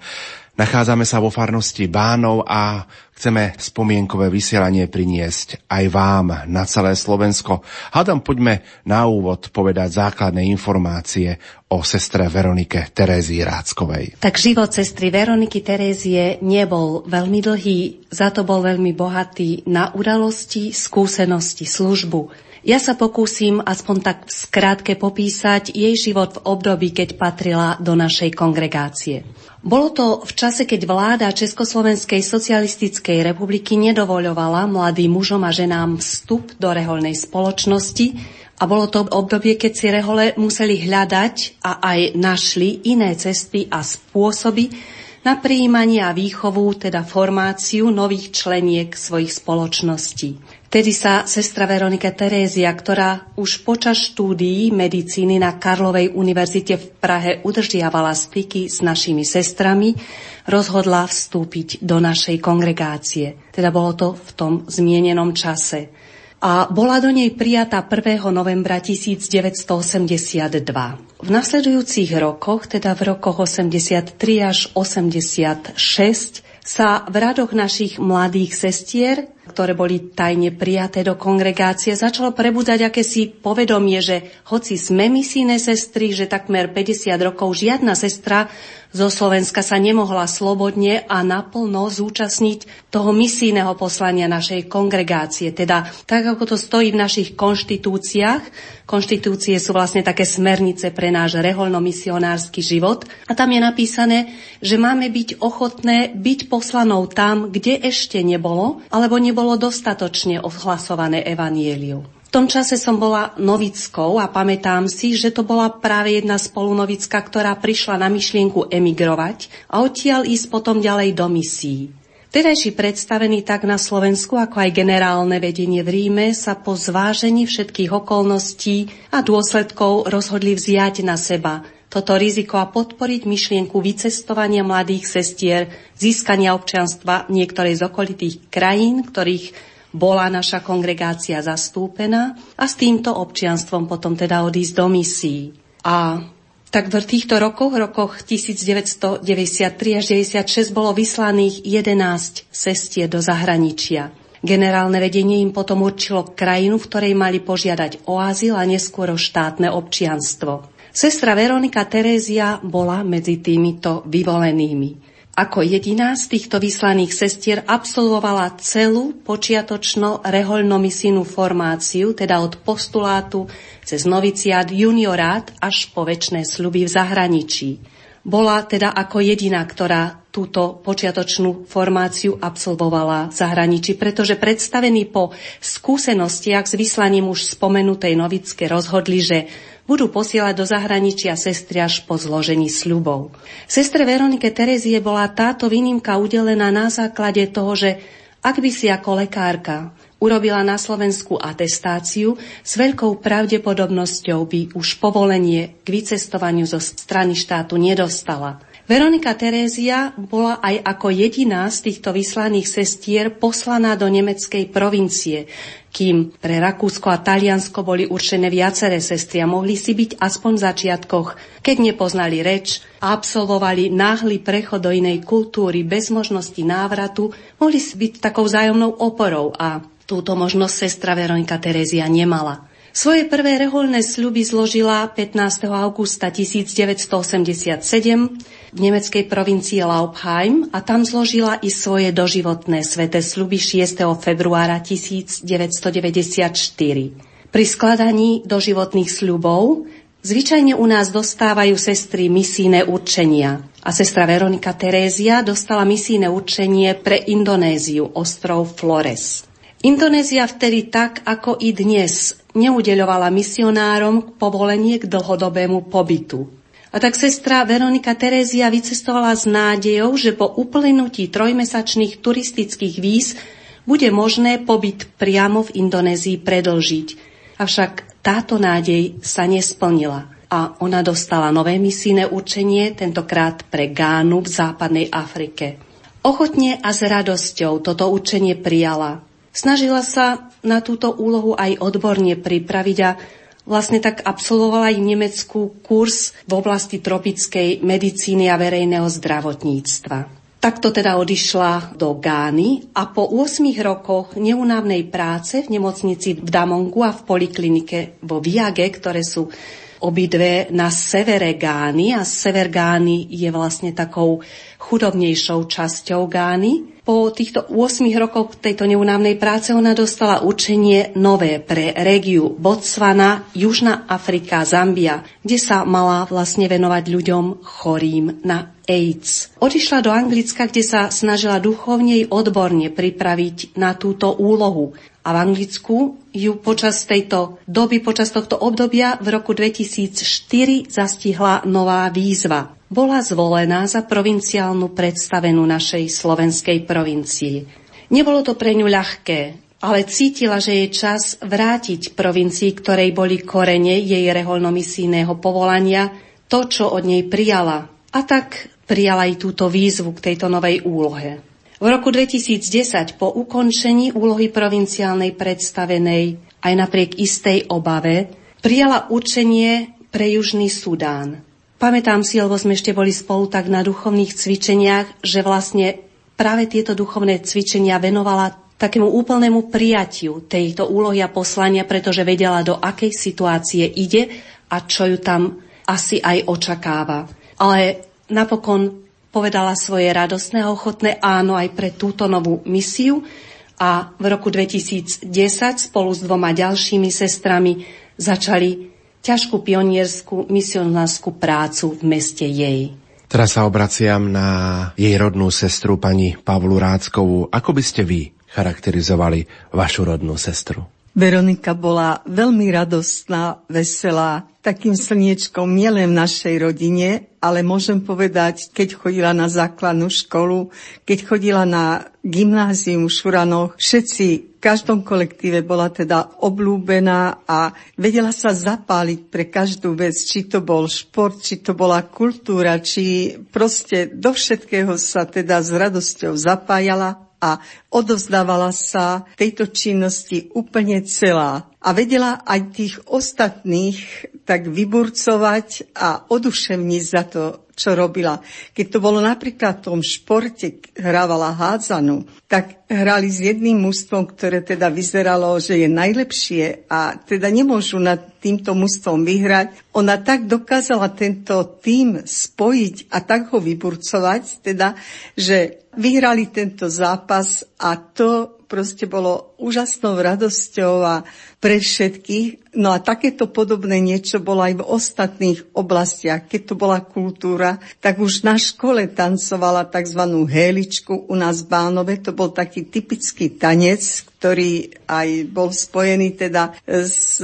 Nachádzame sa vo farnosti Bánov a chceme spomienkové vysielanie priniesť aj vám na celé Slovensko. Hádam, poďme na úvod povedať základné informácie o sestre Veronike Terézii Ráčkovej. Tak život sestry Veroniky Terézie nebol veľmi dlhý, za to bol veľmi bohatý na udalosti, skúsenosti, službu. Ja sa pokúsim aspoň tak v skrátke popísať jej život v období, keď patrila do našej kongregácie. Bolo to v čase, keď vláda Československej socialistickej republiky nedovoľovala mladým mužom a ženám vstup do reholnej spoločnosti a bolo to obdobie, keď si rehole museli hľadať a aj našli iné cesty a spôsoby na prijímanie a výchovu, teda formáciu nových členiek svojich spoločností. Vtedy sa sestra Veronika Terézia, ktorá už počas štúdií medicíny na Karlovej univerzite v Prahe udržiavala styky s našimi sestrami, rozhodla vstúpiť do našej kongregácie. Teda bolo to v tom zmienenom čase. A bola do nej prijatá prvého novembra devätnásťstoosemdesiatdva. V nasledujúcich rokoch, teda v rokoch osemdesiattri až osemdesiatšesť, sa v radoch našich mladých sestier, ktoré boli tajne prijaté do kongregácie, začalo prebudzať akési povedomie, že hoci sme misijné sestry, že takmer päťdesiat rokov žiadna sestra zo Slovenska sa nemohla slobodne a naplno zúčastniť toho misijného poslania našej kongregácie. Teda tak, ako to stojí v našich konštitúciách. Konštitúcie sú vlastne také smernice pre náš reholnomisionársky život a tam je napísané, že máme byť ochotné byť poslanou tam, kde ešte nebolo, alebo nebolo dostatočne ohlasované evanjelium. V tom čase som bola novickou a pamätám si, že to bola práve jedna spolunovická, ktorá prišla na myšlienku emigrovať a odtiaľ ísť potom ďalej do misií. Vtedajší predstavený tak na Slovensku, ako aj generálne vedenie v Ríme sa po zvážení všetkých okolností a dôsledkov rozhodli vziať na seba toto riziko a podporiť myšlienku vycestovania mladých sestier, získania občianstva niektorej z okolitých krajín, ktorých bola naša kongregácia zastúpená, a s týmto občianstvom potom teda odísť do misií. A tak v týchto rokoch, rokoch devätnásťstodeväťdesiattri až deväťdesiatšesť, bolo vyslaných jedenásť sestier do zahraničia. Generálne vedenie im potom určilo krajinu, v ktorej mali požiadať o azyl a neskôr o štátne občianstvo. Sestra Veronika Terézia bola medzi týmito vyvolenými. Ako jediná z týchto vyslaných sestier absolvovala celú počiatočno-rehoľnomisijnú formáciu, teda od postulátu cez noviciát, juniorát až po večné sľuby v zahraničí. Bola teda ako jediná, ktorá túto počiatočnú formáciu absolvovala v zahraničí, pretože predstavení po skúsenostiach s vyslaním už spomenutej novické rozhodli, že budú posielať do zahraničia sestry až po zložení sľubov. Sestre Veronike Terézie bola táto výnimka udelená na základe toho, že ak by si ako lekárka urobila na Slovensku atestáciu, s veľkou pravdepodobnosťou by už povolenie k vycestovaniu zo strany štátu nedostala. Veronika Terézia bola aj ako jediná z týchto vyslaných sestier poslaná do nemeckej provincie, kým pre Rakúsko a Taliansko boli určené viaceré sestry a mohli si byť aspoň v začiatkoch, keď nepoznali reč a absolvovali náhly prechod do inej kultúry bez možnosti návratu, mohli si byť takou vzájomnou oporou a túto možnosť sestra Veronika Terézia nemala. Svoje prvé reholné sľuby zložila pätnásteho augusta devätnásťstoosemdesiatsedem v v nemeckej provincii Laubheim a tam zložila i svoje doživotné sväté sľuby šiesteho februára tisícdeväťstodeväťdesiatštyri. Pri skladaní doživotných sľubov zvyčajne u nás dostávajú sestry misijné určenia. A sestra Veronika Terézia dostala misijné určenie pre Indonéziu, ostrov Flores. Indonézia vtedy tak, ako i dnes, neudeľovala misionárom povolenie k dlhodobému pobytu. A tak sestra Veronika Terézia vycestovala s nádejou, že po uplynutí trojmesačných turistických víz bude možné pobyt priamo v Indonézii predĺžiť. Avšak táto nádej sa nesplnila a ona dostala nové misijné určenie, tentokrát pre Gánu v západnej Afrike. Ochotne a s radosťou toto určenie prijala. Snažila sa na túto úlohu aj odborne pripraviť a vlastne tak absolvovala aj v Nemecku kurz v oblasti tropickej medicíny a verejného zdravotníctva. Takto teda odišla do Gány a po ôsmich rokoch neúnavnej práce v nemocnici v Damongu a v poliklinike vo Viage, ktoré sú obidve na severe Gány a sever Gány je vlastne takou chudobnejšou časťou Gány. Po týchto ôsmich rokoch tejto neúnavnej práce ona dostala určenie nové pre regiu Botswana, Južná Afrika, Zambia, kde sa mala vlastne venovať ľuďom chorým na AIDS. Odišla do Anglicka, kde sa snažila duchovne i odborne pripraviť na túto úlohu. A v Anglicku ju počas tejto doby, počas tohto obdobia v roku dvetisícštyri zastihla nová výzva. Bola zvolená za provinciálnu predstavenú našej slovenskej provincii. Nebolo to pre ňu ľahké, ale cítila, že je čas vrátiť provincii, ktorej boli korene jej reholnomisijného povolania, to, čo od nej prijala. A tak prijala aj túto výzvu k tejto novej úlohe. V roku dvetisícdesať po ukončení úlohy provinciálnej predstavenej aj napriek istej obave prijala určenie pre Južný Sudán. Pamätám si, lebo sme ešte boli spolu tak na duchovných cvičeniach, že vlastne práve tieto duchovné cvičenia venovala takému úplnému prijatiu tejto úlohy a poslania, pretože vedela, do akej situácie ide a čo ju tam asi aj očakáva. Ale napokon povedala svoje radostné a ochotné áno aj pre túto novú misiu a v roku dvetisícdesať spolu s dvoma ďalšími sestrami začali ťažkú pionierskú misionárskú prácu v meste Jej. Teraz sa obraciam na jej rodnú sestru pani Pavlu Ráckovú. Ako by ste vy charakterizovali vašu rodnú sestru? Veronika bola veľmi radostná, veselá, takým slniečkom nielen v našej rodine, ale môžem povedať, keď chodila na základnú školu, keď chodila na gymnázium v Šuranoch, všetci v každom kolektíve bola teda obľúbená a vedela sa zapáliť pre každú vec, či to bol šport, či to bola kultúra, či proste do všetkého sa teda s radosťou zapájala a odovzdávala sa tejto činnosti úplne celá. A vedela aj tých ostatných tak vyburcovať a oduševniť za to, čo robila. Keď to bolo napríklad v tom športe, hrávala hádzanu, tak hrali s jedným mužstvom, ktoré teda vyzeralo, že je najlepšie a teda nemôžu nad týmto mužstvom vyhrať. Ona tak dokázala tento tím spojiť a tak ho vyburcovať, teda, že vyhrali tento zápas a to proste bolo úžasnou radosťou a pre všetkých. No a takéto podobné niečo bolo aj v ostatných oblastiach. Keď to bola kultúra, tak už na škole tancovala tzv. Héličku u nás v Bánove. To bol taký typický tanec, ktorý aj bol spojený teda s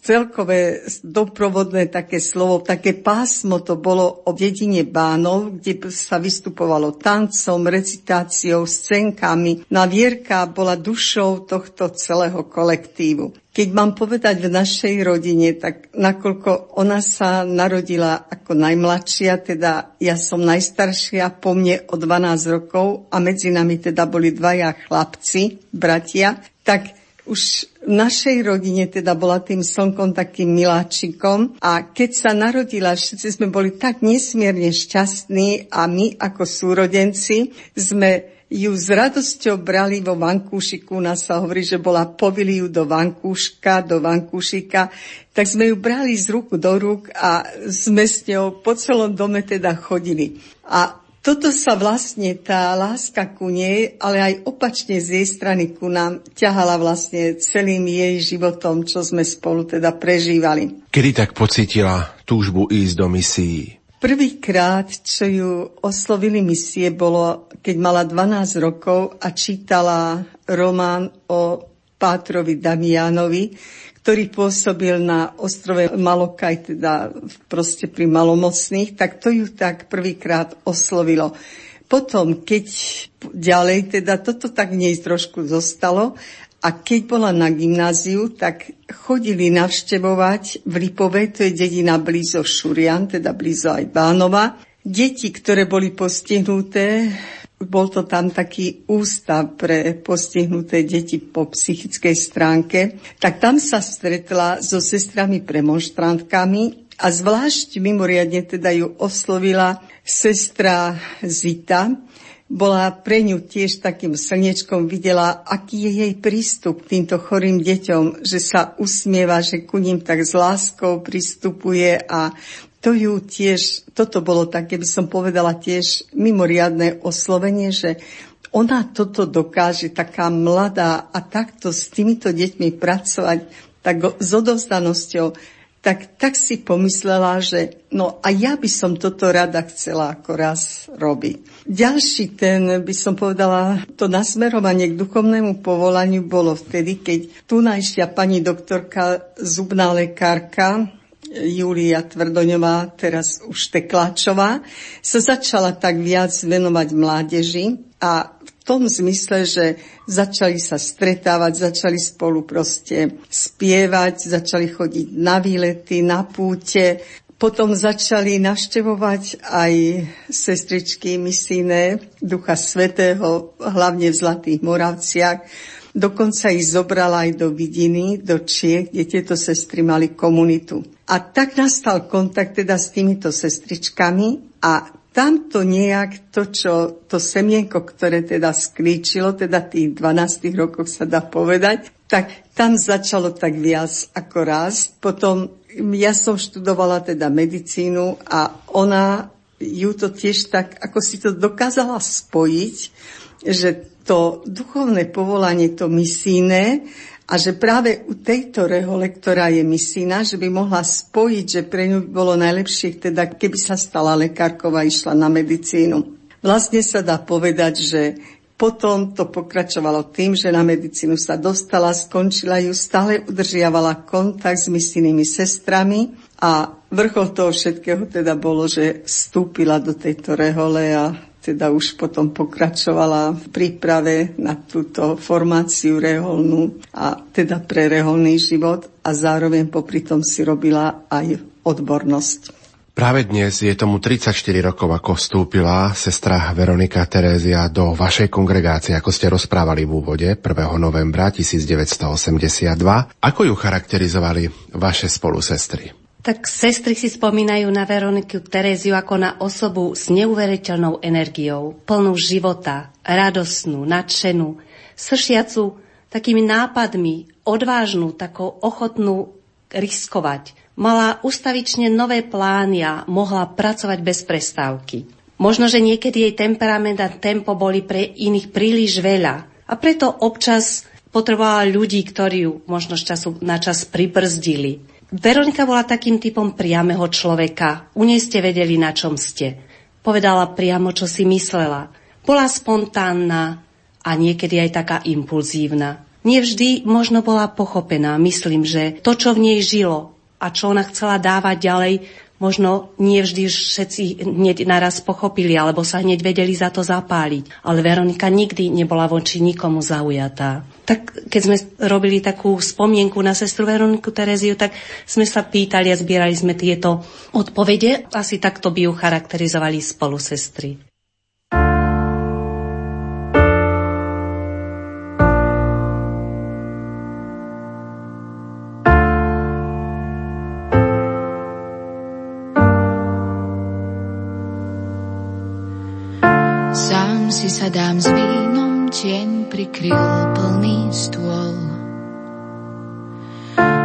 celkové doprovodné také slovo, také pásmo to bolo o dedine Bánov, kde sa vystupovalo tancom, recitáciou, scénkami. No a Vierka bola dušou tohto celého kolektívu. Keď mám povedať v našej rodine, tak nakoľko ona sa narodila ako najmladšia, teda ja som najstaršia, po mne o dvanásť rokov a medzi nami teda boli dvaja chlapci, bratia, tak už v našej rodine teda bola tým slnkom, takým miláčikom a keď sa narodila, všetci sme boli tak nesmierne šťastní a my ako súrodenci sme ju s radosťou brali vo vankúšiku. U nás sa hovorí, že bola povili ju do vankúška, do vankúšika. Tak sme ju brali z ruku do rúk a sme s ňou po celom dome teda chodili. A toto sa vlastne tá láska ku nej, ale aj opačne z jej strany ku nám ťahala vlastne celým jej životom, čo sme spolu teda prežívali. Kedy tak pocítila túžbu ísť do misií? Prvýkrát, čo ju oslovili misie, bolo, keď mala dvanásť rokov a čítala román o Pátrovi Damianovi, ktorý pôsobil na ostrove Malokaj, teda proste pri malomocných, tak to ju tak prvýkrát oslovilo. Potom, keď ďalej, teda toto tak v nej trošku zostalo, a keď bola na gymnáziu, tak chodili navštevovať v Lipove, to je dedina blízo Šurian, teda blízo aj Bánova. Deti, ktoré boli postihnuté, bol to tam taký ústav pre postihnuté deti po psychickej stránke, tak tam sa stretla so sestrami premonštrantkami a zvlášť mimoriadne teda ju oslovila sestra Zita. Bola pre ňu tiež takým slnečkom, videla, aký je jej prístup k týmto chorým deťom, že sa usmieva, že ku ním tak s láskou pristupuje a to ju tiež, toto bolo také, by som povedala, tiež mimoriadne oslovenie, že ona toto dokáže, taká mladá a takto s týmito deťmi pracovať, tak s odovzdanosťou, tak, tak si pomyslela, že no a ja by som toto rada chcela ako raz robiť. Ďalší ten, by som povedala, to nasmerovanie k duchovnému povolaniu bolo vtedy, keď tunajšia pani doktorka, zubná lekárka Julia Tvrdoňová, teraz už Tekláčová, sa začala tak viac venovať mládeži a v tom zmysle, že začali sa stretávať, začali spolu proste spievať, začali chodiť na výlety, na púte. Potom začali navštevovať aj sestričky misijné Ducha Svätého, hlavne v Zlatých Moravciach. Dokonca ich zobrala aj do Vidiny, do Čiech, kde tieto sestry mali komunitu. A tak nastal kontakt teda s týmito sestričkami a tamto nejak to, čo to semienko, ktoré teda sklíčilo, teda tých dvanástich rokoch sa dá povedať, tak tam začalo tak viac ako raz. Potom ja som študovala teda medicínu a ona ju to tiež tak, ako si to dokázala spojiť, že to duchovné povolanie, to misijné, a že práve u tejto rehole, ktorá je misijná, že by mohla spojiť, že pre ňu by bolo najlepšie, teda keby sa stala lekárkou a išla na medicínu. Vlastne sa dá povedať, že potom to pokračovalo tým, že na medicínu sa dostala, skončila ju, stále udržiavala kontakt s misijnými sestrami a vrchol toho všetkého teda bolo, že vstúpila do tejto rehole a teda už potom pokračovala v príprave na túto formáciu reholnú a teda pre reholný život a zároveň popri tom si robila aj odbornosť. Práve dnes je tomu tridsaťštyri rokov, ako vstúpila sestra Veronika Terézia do vašej kongregácie, ako ste rozprávali v úvode prvého novembra devätnásťstoosemdesiatdva. Ako ju charakterizovali vaše spolusestry? Tak sestry si spomínajú na Veroniku Teréziu ako na osobu s neuveriteľnou energiou, plnú života, radosnú, nadšenú, sršiacu takými nápadmi, odvážnu, takou ochotnú riskovať. Mala ustavične nové plány a mohla pracovať bez prestávky. Možno, že niekedy jej temperament a tempo boli pre iných príliš veľa a preto občas potrebovala ľudí, ktorí ju možno z času na čas pribrzdili. Veronika bola takým typom priameho človeka. U nej ste vedeli, na čom ste. Povedala priamo, čo si myslela. Bola spontánna a niekedy aj taká impulzívna. Nevždy možno bola pochopená. Myslím, že to, čo v nej žilo a čo ona chcela dávať ďalej, možno nie vždy všetci hneď naraz pochopili, alebo sa hneď vedeli za to zapáliť. Ale Veronika nikdy nebola voči nikomu zaujatá. Tak keď sme robili takú spomienku na sestru Veroniku Teréziu, tak sme sa pýtali a zbierali sme tieto odpovede. Asi takto by ju charakterizovali spolu sestry. Sám Sám si sadám s vínom, tieň prikryl plný stôl.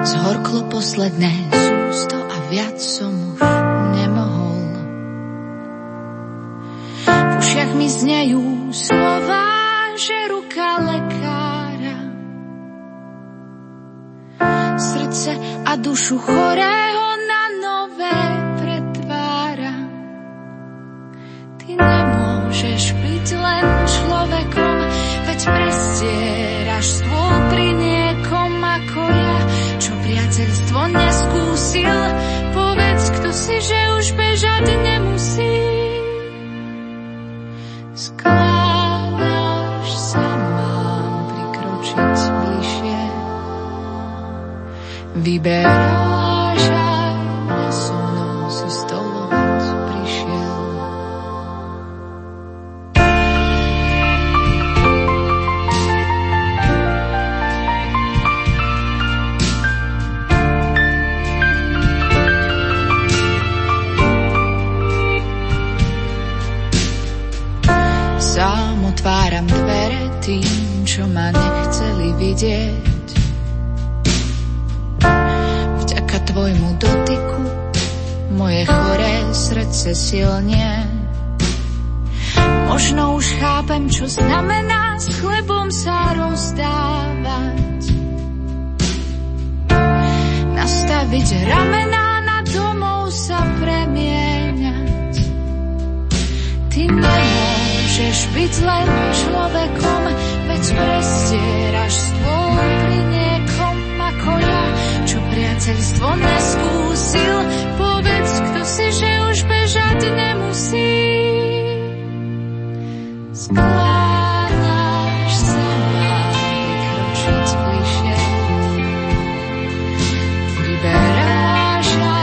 Zhorklo posledné sústo a viac som už nemohol. V ušiach mi znejú slova, že ruka lekára srdce a dušu chorého na nové pretvára. Ty nemôžeš byť len človekom, veď prestieraš stôl pri niekom ako ja, čo priateľstvo neskúsil. Povedz, kto si, že už bežať nemusí. Skláňaš sa, mám prikročiť bližšie. Vyberáš a ja so mnou si stolovať prišiel. Otváram dvere tým, čo ma nechceli vidieť. Vďaka tvojmu dotyku moje choré srdce silnie. Možno už chápem, čo znamená s chlebom sa rozdávať. Nastaviť ramená, na domov sa premieňať. Ty nemôžeš Môžeš byť len človekom, veď prestieraš stôl pri niekom ako ja, čo priateľstvo neskúsil. Povedz, kto si, že už bežať nemusí. Skláňaš sa, mám prikročiť bližšie. Vyberáš a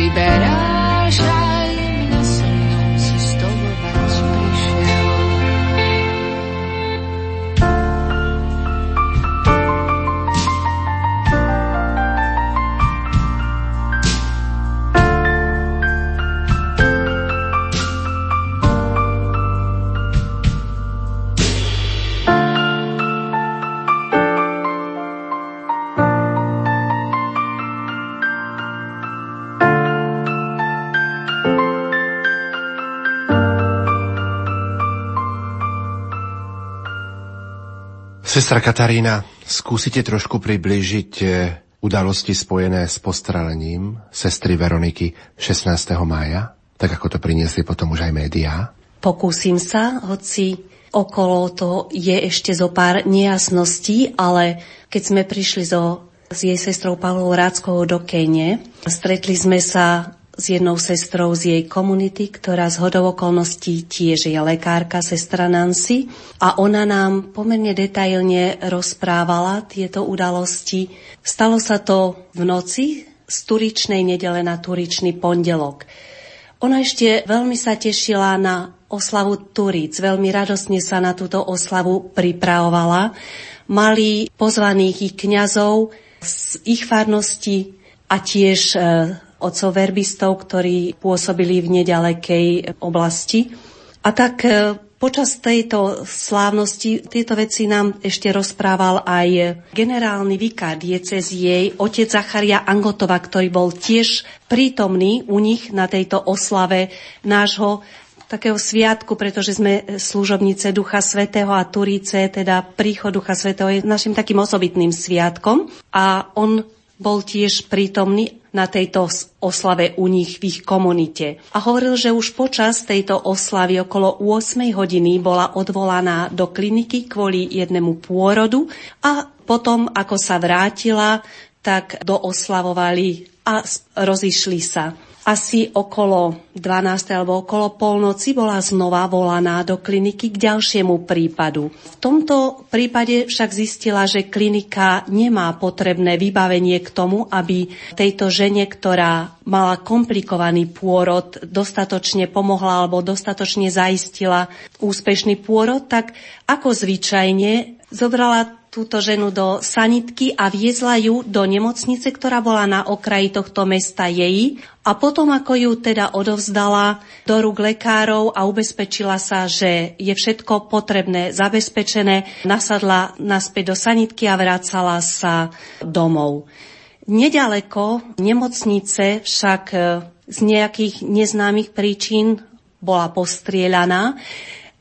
Vyberáš aj mňa so mnou si stolovať prišiel. Sestra Katarína, skúsite trošku priblížiť udalosti spojené s postrelením sestry Veroniky šestnásteho mája, tak ako to priniesli potom už aj médiá? Pokúsim sa, hoci okolo toho je ešte zo pár nejasností, ale keď sme prišli so, s jej sestrou Pavlou Ráckovou do Kene, stretli sme sa s jednou sestrou z jej komunity, ktorá z hodou okolností tiež je lekárka, sestra Nancy. A ona nám pomerne detailne rozprávala tieto udalosti. Stalo sa to v noci z turičnej nedele na turičný pondelok. Ona ešte veľmi sa tešila na oslavu Turíc, veľmi radosne sa na túto oslavu pripravovala. Mali pozvaných ich kňazov z ich farnosti a tiež e, otcov verbistov, ktorí pôsobili v nedalekej oblasti. A tak počas tejto slávnosti tieto veci nám ešte rozprával aj generálny vikár diecézie, otec Zachariáš Angotová, ktorý bol tiež prítomný u nich na tejto oslave nášho takého sviatku, pretože sme služobnice Ducha Svätého a Turíce, teda príchod Ducha Svätého je našim takým osobitným sviatkom. A on bol tiež prítomný na tejto oslave u nich v ich komunite. A hovoril, že už počas tejto oslavy okolo ôsmej hodiny bola odvolaná do kliniky kvôli jednému pôrodu a potom, ako sa vrátila, tak dooslavovali a rozišli sa. Asi okolo dvanástej alebo okolo polnoci bola znova volaná do kliniky k ďalšiemu prípadu. V tomto prípade však zistila, že klinika nemá potrebné vybavenie k tomu, aby tejto žene, ktorá mala komplikovaný pôrod, dostatočne pomohla alebo dostatočne zaistila úspešný pôrod, tak ako zvyčajne zobrala túto ženu do sanitky a viezla ju do nemocnice, ktorá bola na okraji tohto mesta jej. A potom, ako ju teda odovzdala do rúk lekárov a ubezpečila sa, že je všetko potrebné zabezpečené, nasadla naspäť do sanitky a vracala sa domov. Nedaleko nemocnice však z nejakých neznámych príčin bola postrieľaná.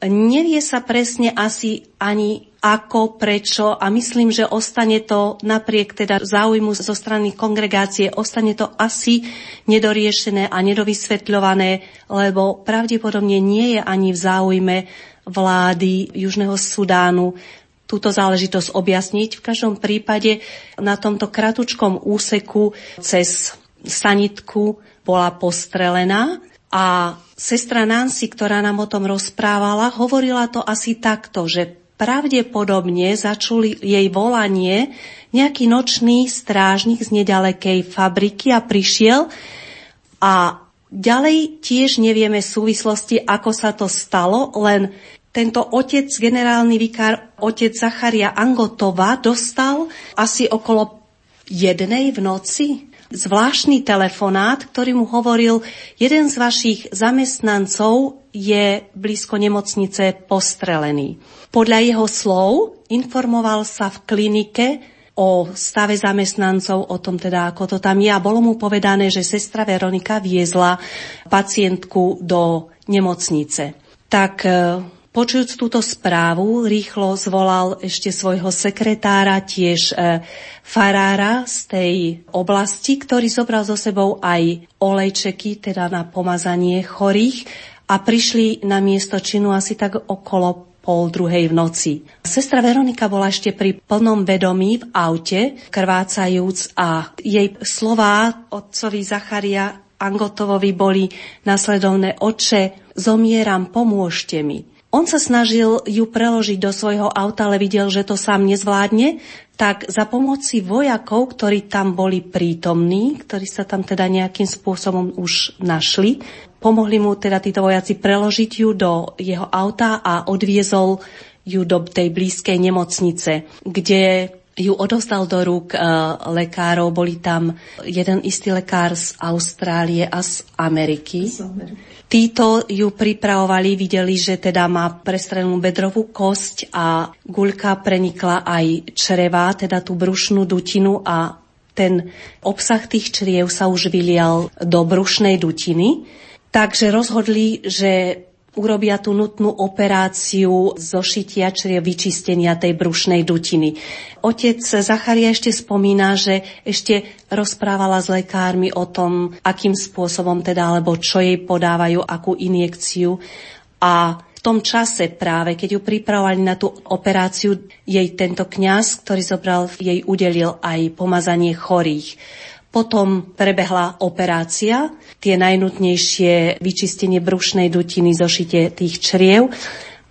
Nevie sa presne asi ani ako, prečo, a myslím, že ostane to napriek teda záujmu zo strany kongregácie, ostane to asi nedoriešené a nedovysvetľované, lebo pravdepodobne nie je ani v záujme vlády Južného Sudánu túto záležitosť objasniť. V každom prípade na tomto kratučkom úseku cez sanitku bola postrelená a sestra Nancy, ktorá nám o tom rozprávala, hovorila to asi takto, že pravdepodobne začuli jej volanie nejaký nočný strážnik z nedalekej fabriky a prišiel. A ďalej tiež nevieme súvislosti, ako sa to stalo, len tento otec, generálny vikár, otec Zachariáš Angotová, dostal asi okolo jednej v noci zvláštny telefonát, ktorý mu hovoril, jeden z vašich zamestnancov je blízko nemocnice postrelený. Podľa jeho slov informoval sa v klinike o stave zamestnancov, o tom teda, ako to tam je. A bolo mu povedané, že sestra Veronika viezla pacientku do nemocnice. Tak počujúc túto správu, rýchlo zvolal ešte svojho sekretára, tiež farára z tej oblasti, ktorý zobral so sebou aj olejčeky, teda na pomazanie chorých, a prišli na miesto činu asi tak okolo pol druhej v noci. Sestra Veronika bola ešte pri plnom vedomí v aute, krvácajúc, a jej slová otcovi Zacharia Angotovovi boli nasledovné: oče, zomieram, pomôžte mi. On sa snažil ju preložiť do svojho auta, ale videl, že to sám nezvládne, tak za pomoci vojakov, ktorí tam boli prítomní, ktorí sa tam teda nejakým spôsobom už našli, pomohli mu teda títo vojaci preložiť ju do jeho auta a odviezol ju do tej blízkej nemocnice, kde ju odovzdal do rúk e, lekárov. Boli tam jeden istý lekár z Austrálie a z Ameriky. Z Ameriky. Títo ju pripravovali, videli, že teda má prestrenú bedrovú kosť a guľka prenikla aj čreva, teda tú brušnú dutinu, a ten obsah tých čriev sa už vylial do brušnej dutiny. Takže rozhodli, že urobia tú nutnú operáciu zošitia, čiže vyčistenia tej brušnej dutiny. Otec Zacharia ešte spomína, že ešte rozprávala s lekármi o tom, akým spôsobom teda, alebo čo jej podávajú, akú injekciu. A v tom čase práve, keď ju pripravovali na tú operáciu, jej tento kňaz, ktorý zobral, jej udelil aj pomazanie chorých. Potom prebehla operácia, tie najnutnejšie vyčistenie brušnej dutiny, zošitie tých čriev,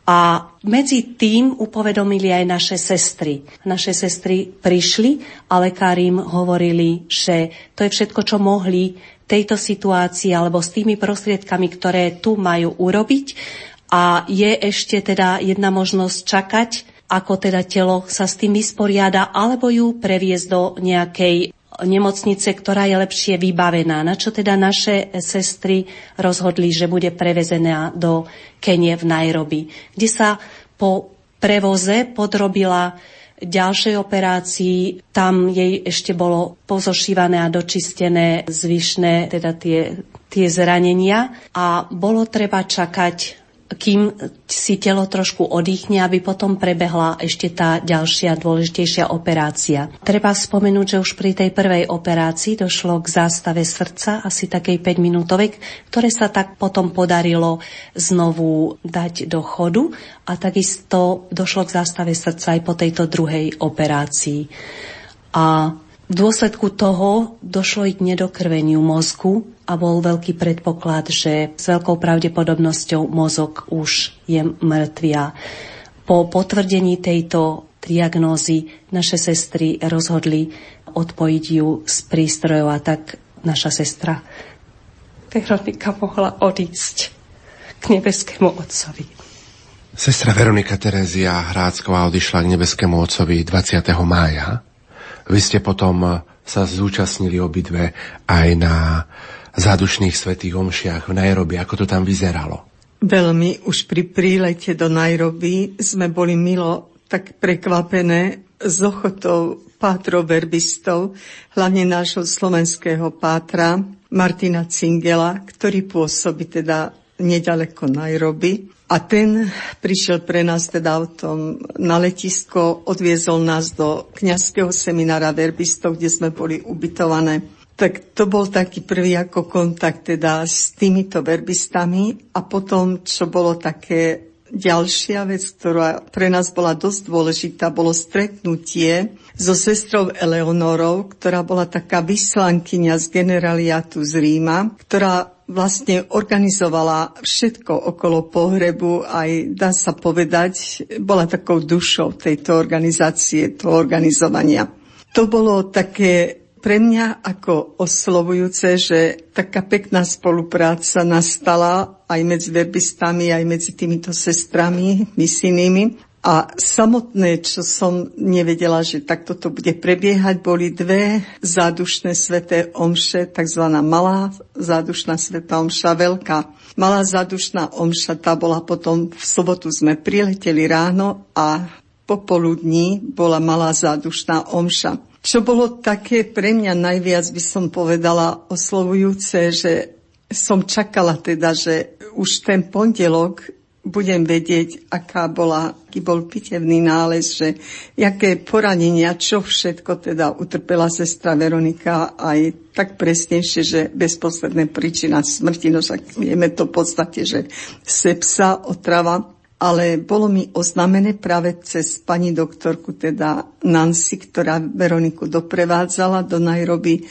a medzi tým upovedomili aj naše sestry. Naše sestry prišli a lekári im hovorili, že to je všetko, čo mohli v tejto situácii alebo s tými prostriedkami, ktoré tu majú, urobiť, a je ešte teda jedna možnosť čakať, ako teda telo sa s tým vysporiada, alebo ju previesť do nejakej nemocnice, ktorá je lepšie vybavená. Na čo teda naše sestry rozhodli, že bude prevezená do Kenie v Nairobi, kde sa po prevoze podrobila ďalšej operácii. Tam jej ešte bolo pozošívané a dočistené zvyšné, teda tie, tie zranenia, a bolo treba čakať, kým si telo trošku oddychne, aby potom prebehla ešte tá ďalšia dôležitejšia operácia. Treba spomenúť, že už pri tej prvej operácii došlo k zástave srdca, asi takej päťminútovej, ktoré sa tak potom podarilo znovu dať do chodu, a takisto došlo k zástave srdca aj po tejto druhej operácii. A v dôsledku toho došlo i k nedokrveniu mozgu a bol veľký predpoklad, že s veľkou pravdepodobnosťou mozog už je mŕtvy. Po potvrdení tejto diagnózy naše sestry rozhodli odpojiť ju z prístrojov, a tak naša sestra Veronika mohla odísť k nebeskému Otcovi. Sestra Veronika Terézia Ráčková odišla k nebeskému Otcovi dvadsiateho mája. Vy ste potom sa zúčastnili obidve aj na zádušných svätých omšiach v Nairobi. Ako to tam vyzeralo? Veľmi. Už pri prílete do Nairobi sme boli milo tak prekvapené z ochotov pátrov verbistov, hlavne nášho slovenského pátra Martina Cingela, ktorý pôsobí teda nedaleko Nairobi. A ten prišiel pre nás teda autom na letisko, odviezol nás do kňazského seminára verbistov, kde sme boli ubytované. Tak to bol taký prvý ako kontakt teda s týmito verbistami. A potom, čo bolo také ďalšia vec, ktorá pre nás bola dosť dôležitá, bolo stretnutie so sestrou Eleonorou, ktorá bola taká vyslankyňa z generaliátu z Ríma, ktorá vlastne organizovala všetko okolo pohrebu, aj dá sa povedať, bola takou dušou tejto organizácie, toho organizovania. To bolo také pre mňa ako oslovujúce, že taká pekná spolupráca nastala aj medzi verbistami, aj medzi týmito sestrami misijnými. A samotné, čo som nevedela, že takto to bude prebiehať, boli dve zádušné sväté omše, takzvaná malá zádušná svätá omša, veľká. Malá zádušná omša, tá bola potom, v sobotu sme prileteli ráno a popoludní bola malá zádušná omša. Čo bolo také pre mňa najviac, by som povedala, oslovujúce, že som čakala teda, že už ten pondelok budem vedieť, aká bola, aký bol pitevný nález, že jaké poranenia, čo všetko teda utrpela sestra Veronika, aj tak presnejšie, že bezposledná príčina smrti, no však vieme to v podstate, že sepsa, otrava. Ale bolo mi oznámené práve cez pani doktorku, teda Nancy, ktorá Veroniku doprevádzala do Nairobi,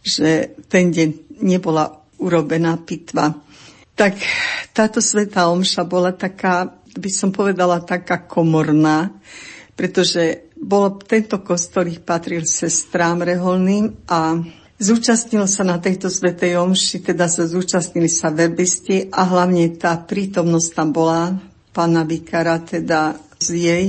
že ten deň nebola urobená pitva. Tak táto svätá omša bola taká, by som povedala, taká komorná, pretože bol tento kostolík patril sestrám reholným a zúčastnilo sa na tejto svätej omši, teda sa zúčastnili sa verbisti a hlavne tá prítomnosť tam bola pána vikára, teda z jej,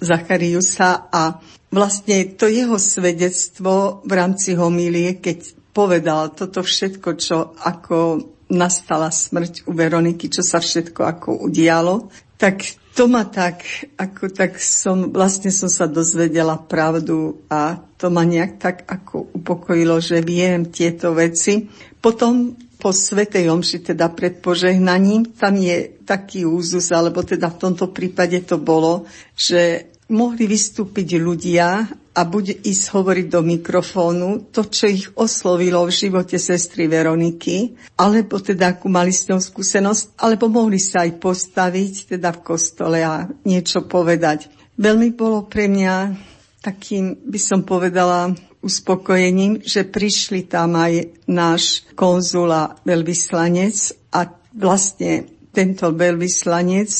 Zachariusa, a vlastne to jeho svedectvo v rámci homilie, keď povedal toto všetko, čo ako nastala smrť u Veroniky, čo sa všetko ako udialo, tak to ma tak, ako tak som, vlastne som sa dozvedela pravdu a to ma nejak tak ako upokojilo, že viem tieto veci. Potom po svätej omši, teda pred požehnaním, tam je taký úzus, alebo teda v tomto prípade to bolo, že mohli vystúpiť ľudia a buď ísť hovoriť do mikrofónu to, čo ich oslovilo v živote sestry Veroniky, alebo teda akú mali s ňou skúsenosť, alebo mohli sa aj postaviť teda v kostole a niečo povedať. Veľmi bolo pre mňa takým, by som povedala, uspokojením, že prišli tam aj náš konzul a veľvyslanec a vlastne tento veľvyslanec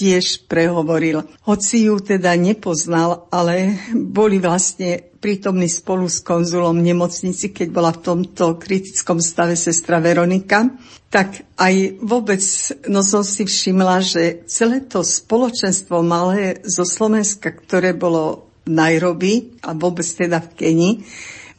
tiež prehovoril. Hoci ju teda nepoznal, ale boli vlastne prítomní spolu s konzulom nemocnici, keď bola v tomto kritickom stave sestra Veronika, tak aj vôbec, no som si všimla, že celé to spoločenstvo malé zo Slovenska, ktoré bolo v Nairobi a vôbec teda v Kenii,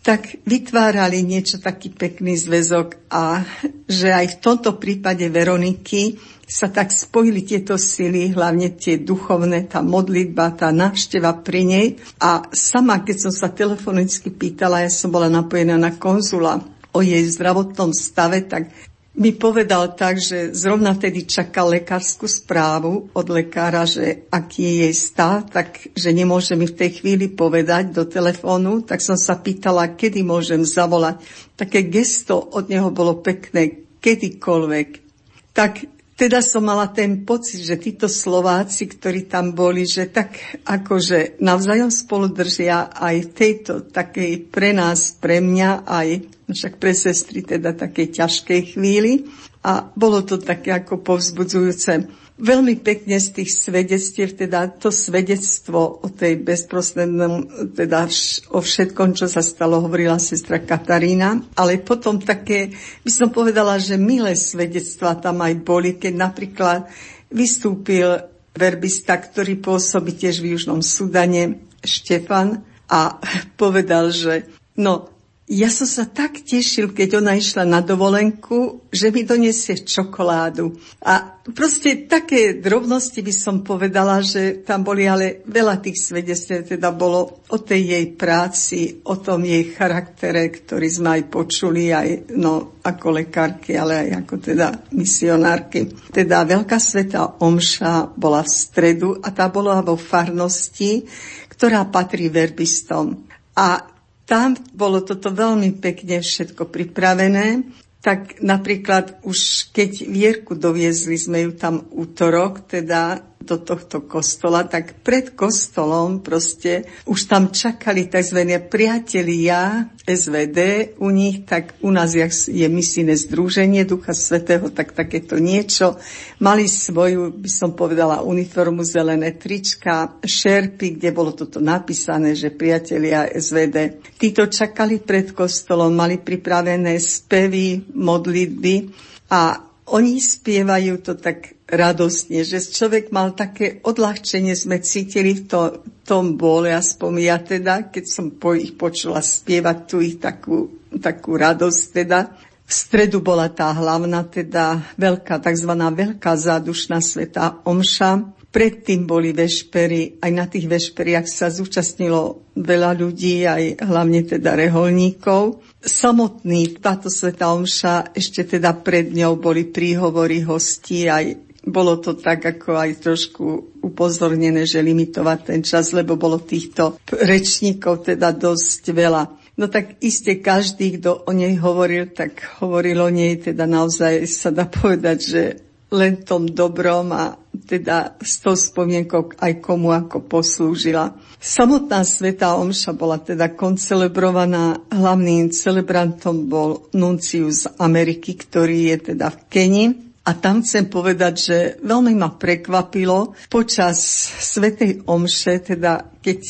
tak vytvárali niečo taký pekný zväzok a že aj v tomto prípade Veroniky sa tak spojili tieto sily, hlavne tie duchovné, tá modlitba, tá návšteva pri nej. A sama, keď som sa telefonicky pýtala, ja som bola napojená na konzula o jej zdravotnom stave, tak mi povedal tak, že zrovna vtedy čaká lekárskú správu od lekára, že aký je jej stav, tak že nemôže mi v tej chvíli povedať do telefónu. Tak som sa pýtala, kedy môžem zavolať. Také gesto od neho bolo pekné, kedykoľvek. Tak teda som mala ten pocit, že títo Slováci, ktorí tam boli, že tak akože navzájom spolu držia aj v tejto takej pre nás, pre mňa, aj však pre sestry teda takej ťažkej chvíli. A bolo to také ako povzbudzujúce. Veľmi pekne z tých svedectiev, teda to svedectvo o tej bezprostrednom, teda o všetkom, čo sa stalo, hovorila sestra Katarína. Ale potom také, by som povedala, že milé svedectvá tam aj boli, keď napríklad vystúpil verbista, ktorý pôsobí tiež v Južnom Sudane, Štefan, a povedal, že no, ja som sa tak tešil, keď ona išla na dovolenku, že mi donesie čokoládu. A proste také drobnosti by som povedala, že tam boli ale veľa tých svedectiev, teda bolo o tej jej práci, o tom jej charaktere, ktorý sme aj počuli, aj no, ako lekárky, ale aj ako teda misionárky. Teda Veľká svätá omša bola v stredu a tá bola vo farnosti, ktorá patrí verbistom. A tam bolo toto veľmi pekne všetko pripravené. Tak napríklad už keď Vierku doviezli, sme ju tam útorok, teda do tohto kostola, tak pred kostolom proste už tam čakali tzv. Priatelia es vé dé u nich, tak u nás je misijné združenie Ducha Svätého, tak takéto niečo. Mali svoju, by som povedala, uniformu, zelené trička, šerpy, kde bolo toto napísané, že priatelia es vé dé. Títo čakali pred kostolom, mali pripravené spevy, modlitby a oni spievajú to tak radostne, že človek mal také odľahčenie, sme cítili v tom, tom bóle, aspoň ja teda, keď som po ich počula spievať tu ich takú, takú radosť teda. V stredu bola tá hlavná teda veľká, takzvaná veľká zádušná svätá omša. Predtým boli vešpery, aj na tých vešperiach sa zúčastnilo veľa ľudí, aj hlavne teda reholníkov. Samotný táto svätá omša, ešte teda pred ňou boli príhovory hostí, aj bolo to tak, ako aj trošku upozornené, že limitovať ten čas, lebo bolo týchto rečníkov teda dosť veľa. No tak iste každý, kto o nej hovoril, tak hovoril o nej, teda naozaj sa dá povedať, že len tom dobrom a teda s tou spomienkou aj komu ako poslúžila. Samotná svätá omša bola teda koncelebrovaná, hlavným celebrantom bol nuncius z Ameriky, ktorý je teda v Kenii. A tam chcem povedať, že veľmi ma prekvapilo počas svätej omše, teda keď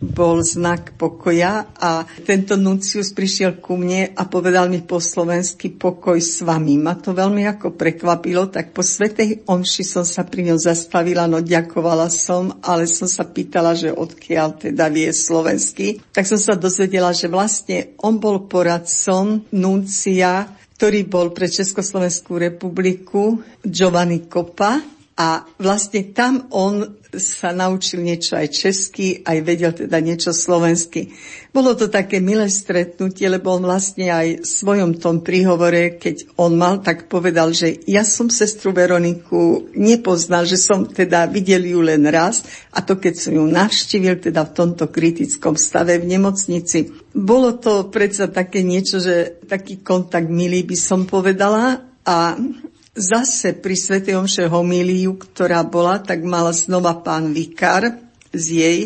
bol znak pokoja a tento nuncius prišiel ku mne a povedal mi po slovensky pokoj s vami. Ma to veľmi ako prekvapilo, tak po svätej omši som sa pri ňom zastavila, no ďakovala som, ale som sa pýtala, že odkiaľ teda vie slovensky. Tak som sa dozvedela, že vlastne on bol poradcom nuncia, ktorý bol pre Československú republiku Giovanni Coppa a vlastne tam on sa naučil niečo aj česky, aj vedel teda niečo slovensky. Bolo to také milé stretnutie, lebo on vlastne aj v svojom tom príhovore, keď on mal, tak povedal, že ja som sestru Veroniku nepoznal, že som teda videl ju len raz a to keď som ju navštívil, teda v tomto kritickom stave v nemocnici. Bolo to predsa také niečo, že taký kontakt milý by som povedala a zase pri svätej omše homíliu, ktorá bola, tak mala znova pán vikár z jej,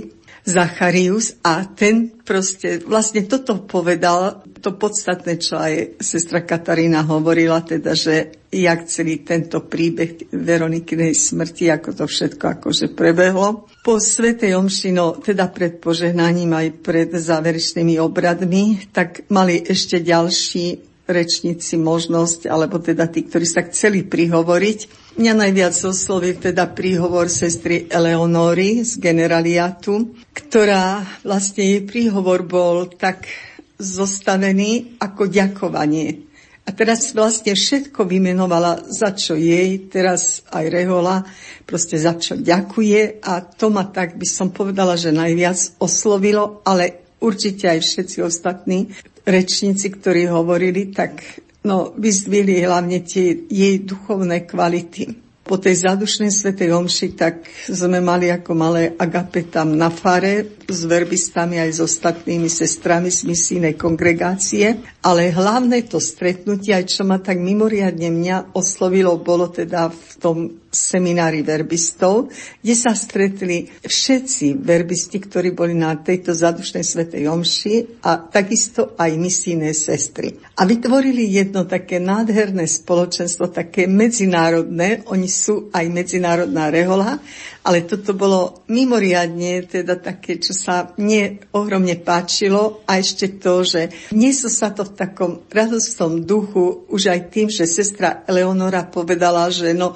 Zacharius, a ten proste vlastne toto povedal, to podstatné, čo aj sestra Katarína hovorila, teda, že jak celý tento príbeh Veronikinej smrti, ako to všetko akože prebehlo. Po svätej omši, no, teda pred požehnaním aj pred záverečnými obradmi, tak mali ešte ďalší rečníci možnosť, alebo teda tí, ktorí sa chceli prihovoriť. Mňa najviac oslovil teda príhovor sestry Eleonory z generaliátu, ktorá vlastne jej príhovor bol tak zostavený ako ďakovanie. A teraz vlastne všetko vymenovala, za čo jej, teraz aj rehola, proste za čo ďakuje a to ma tak, by som povedala, že najviac oslovilo, ale určite aj všetci ostatní rečníci, ktorí hovorili, tak no, vyzdvihli hlavne tie jej duchovné kvality. Po tej zádušnej svätej omši tak sme mali ako malé agape tam na fare s verbistami aj s ostatnými sestrami z misijnej kongregácie, ale hlavné to stretnutie, aj čo ma tak mimoriadne mňa oslovilo, bolo teda v tom seminári verbistov, kde sa stretli všetci verbisti, ktorí boli na tejto zádušnej svätej omši a takisto aj misijné sestry. A vytvorili jedno také nádherné spoločenstvo, také medzinárodné, oni sú aj medzinárodná rehola, ale toto bolo mimoriadne teda také, čo sa mne ohromne páčilo a ešte to, že nieslo sa to v takom radostnom duchu už aj tým, že sestra Eleonora povedala, že no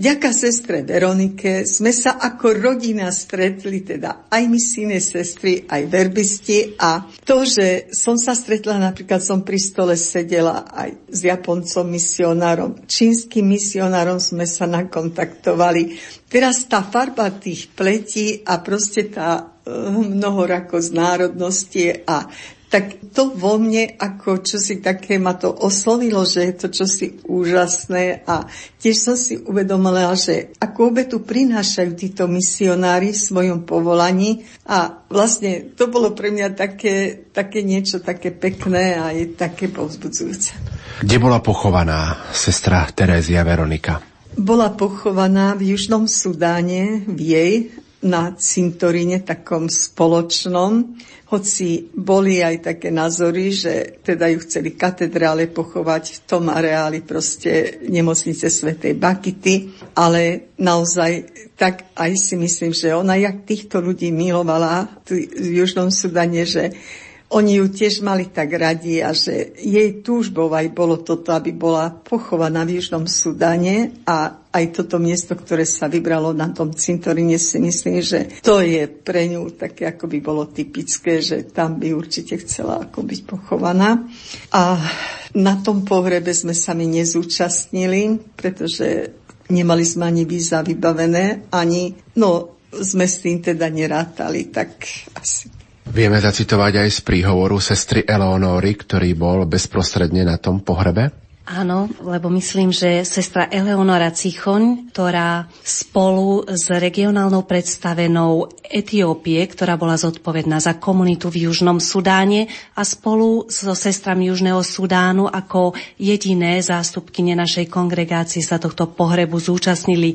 Vďaka sestre Veronike sme sa ako rodina stretli, teda aj my syne, sestry, aj verbisti. A to, že som sa stretla, napríklad som pri stole sedela aj s Japoncom misionárom, čínskym misionárom sme sa nakontaktovali. Teraz tá farba tých pletí a proste tá mnohorakosť národnosti a tak to vo mne ako čosi také ma to oslovilo, že je to čosi úžasné a tiež som si uvedomila, že akú obetu prinášajú títo misionári v svojom povolaní a vlastne to bolo pre mňa také, také niečo také pekné a je také povzbudzujúce. Kde bola pochovaná sestra Terézia Veronika? Bola pochovaná v Južnom Sudáne, v jej na cintoríne takom spoločnom, hoci boli aj také názory, že teda ju chceli katedrále pochovať v tom areáli proste nemocnice svätej Bakity, ale naozaj tak aj si myslím, že ona jak týchto ľudí milovala v Južnom Sudane, že oni ju tiež mali tak radi a že jej túžbou aj bolo toto, aby bola pochovaná v Južnom Sudane a aj toto miesto, ktoré sa vybralo na tom cintoríne, si myslím, že to je pre ňu také, ako by bolo typické, že tam by určite chcela ako byť pochovaná. A na tom pohrebe sme sa my nezúčastnili, pretože nemali sme ani víza vybavené, ani no sme s tým teda nerátali, tak asi. Vieme zacitovať aj z príhovoru sestry Eleonóry, ktorý bol bezprostredne na tom pohrebe? Áno, lebo myslím, že sestra Eleonora Cichoň, ktorá spolu s regionálnou predstavenou Etiópie, ktorá bola zodpovedná za komunitu v Južnom Sudáne a spolu so sestrami Južného Sudánu ako jediné zástupkyne našej kongregácie sa tohto pohrebu zúčastnili.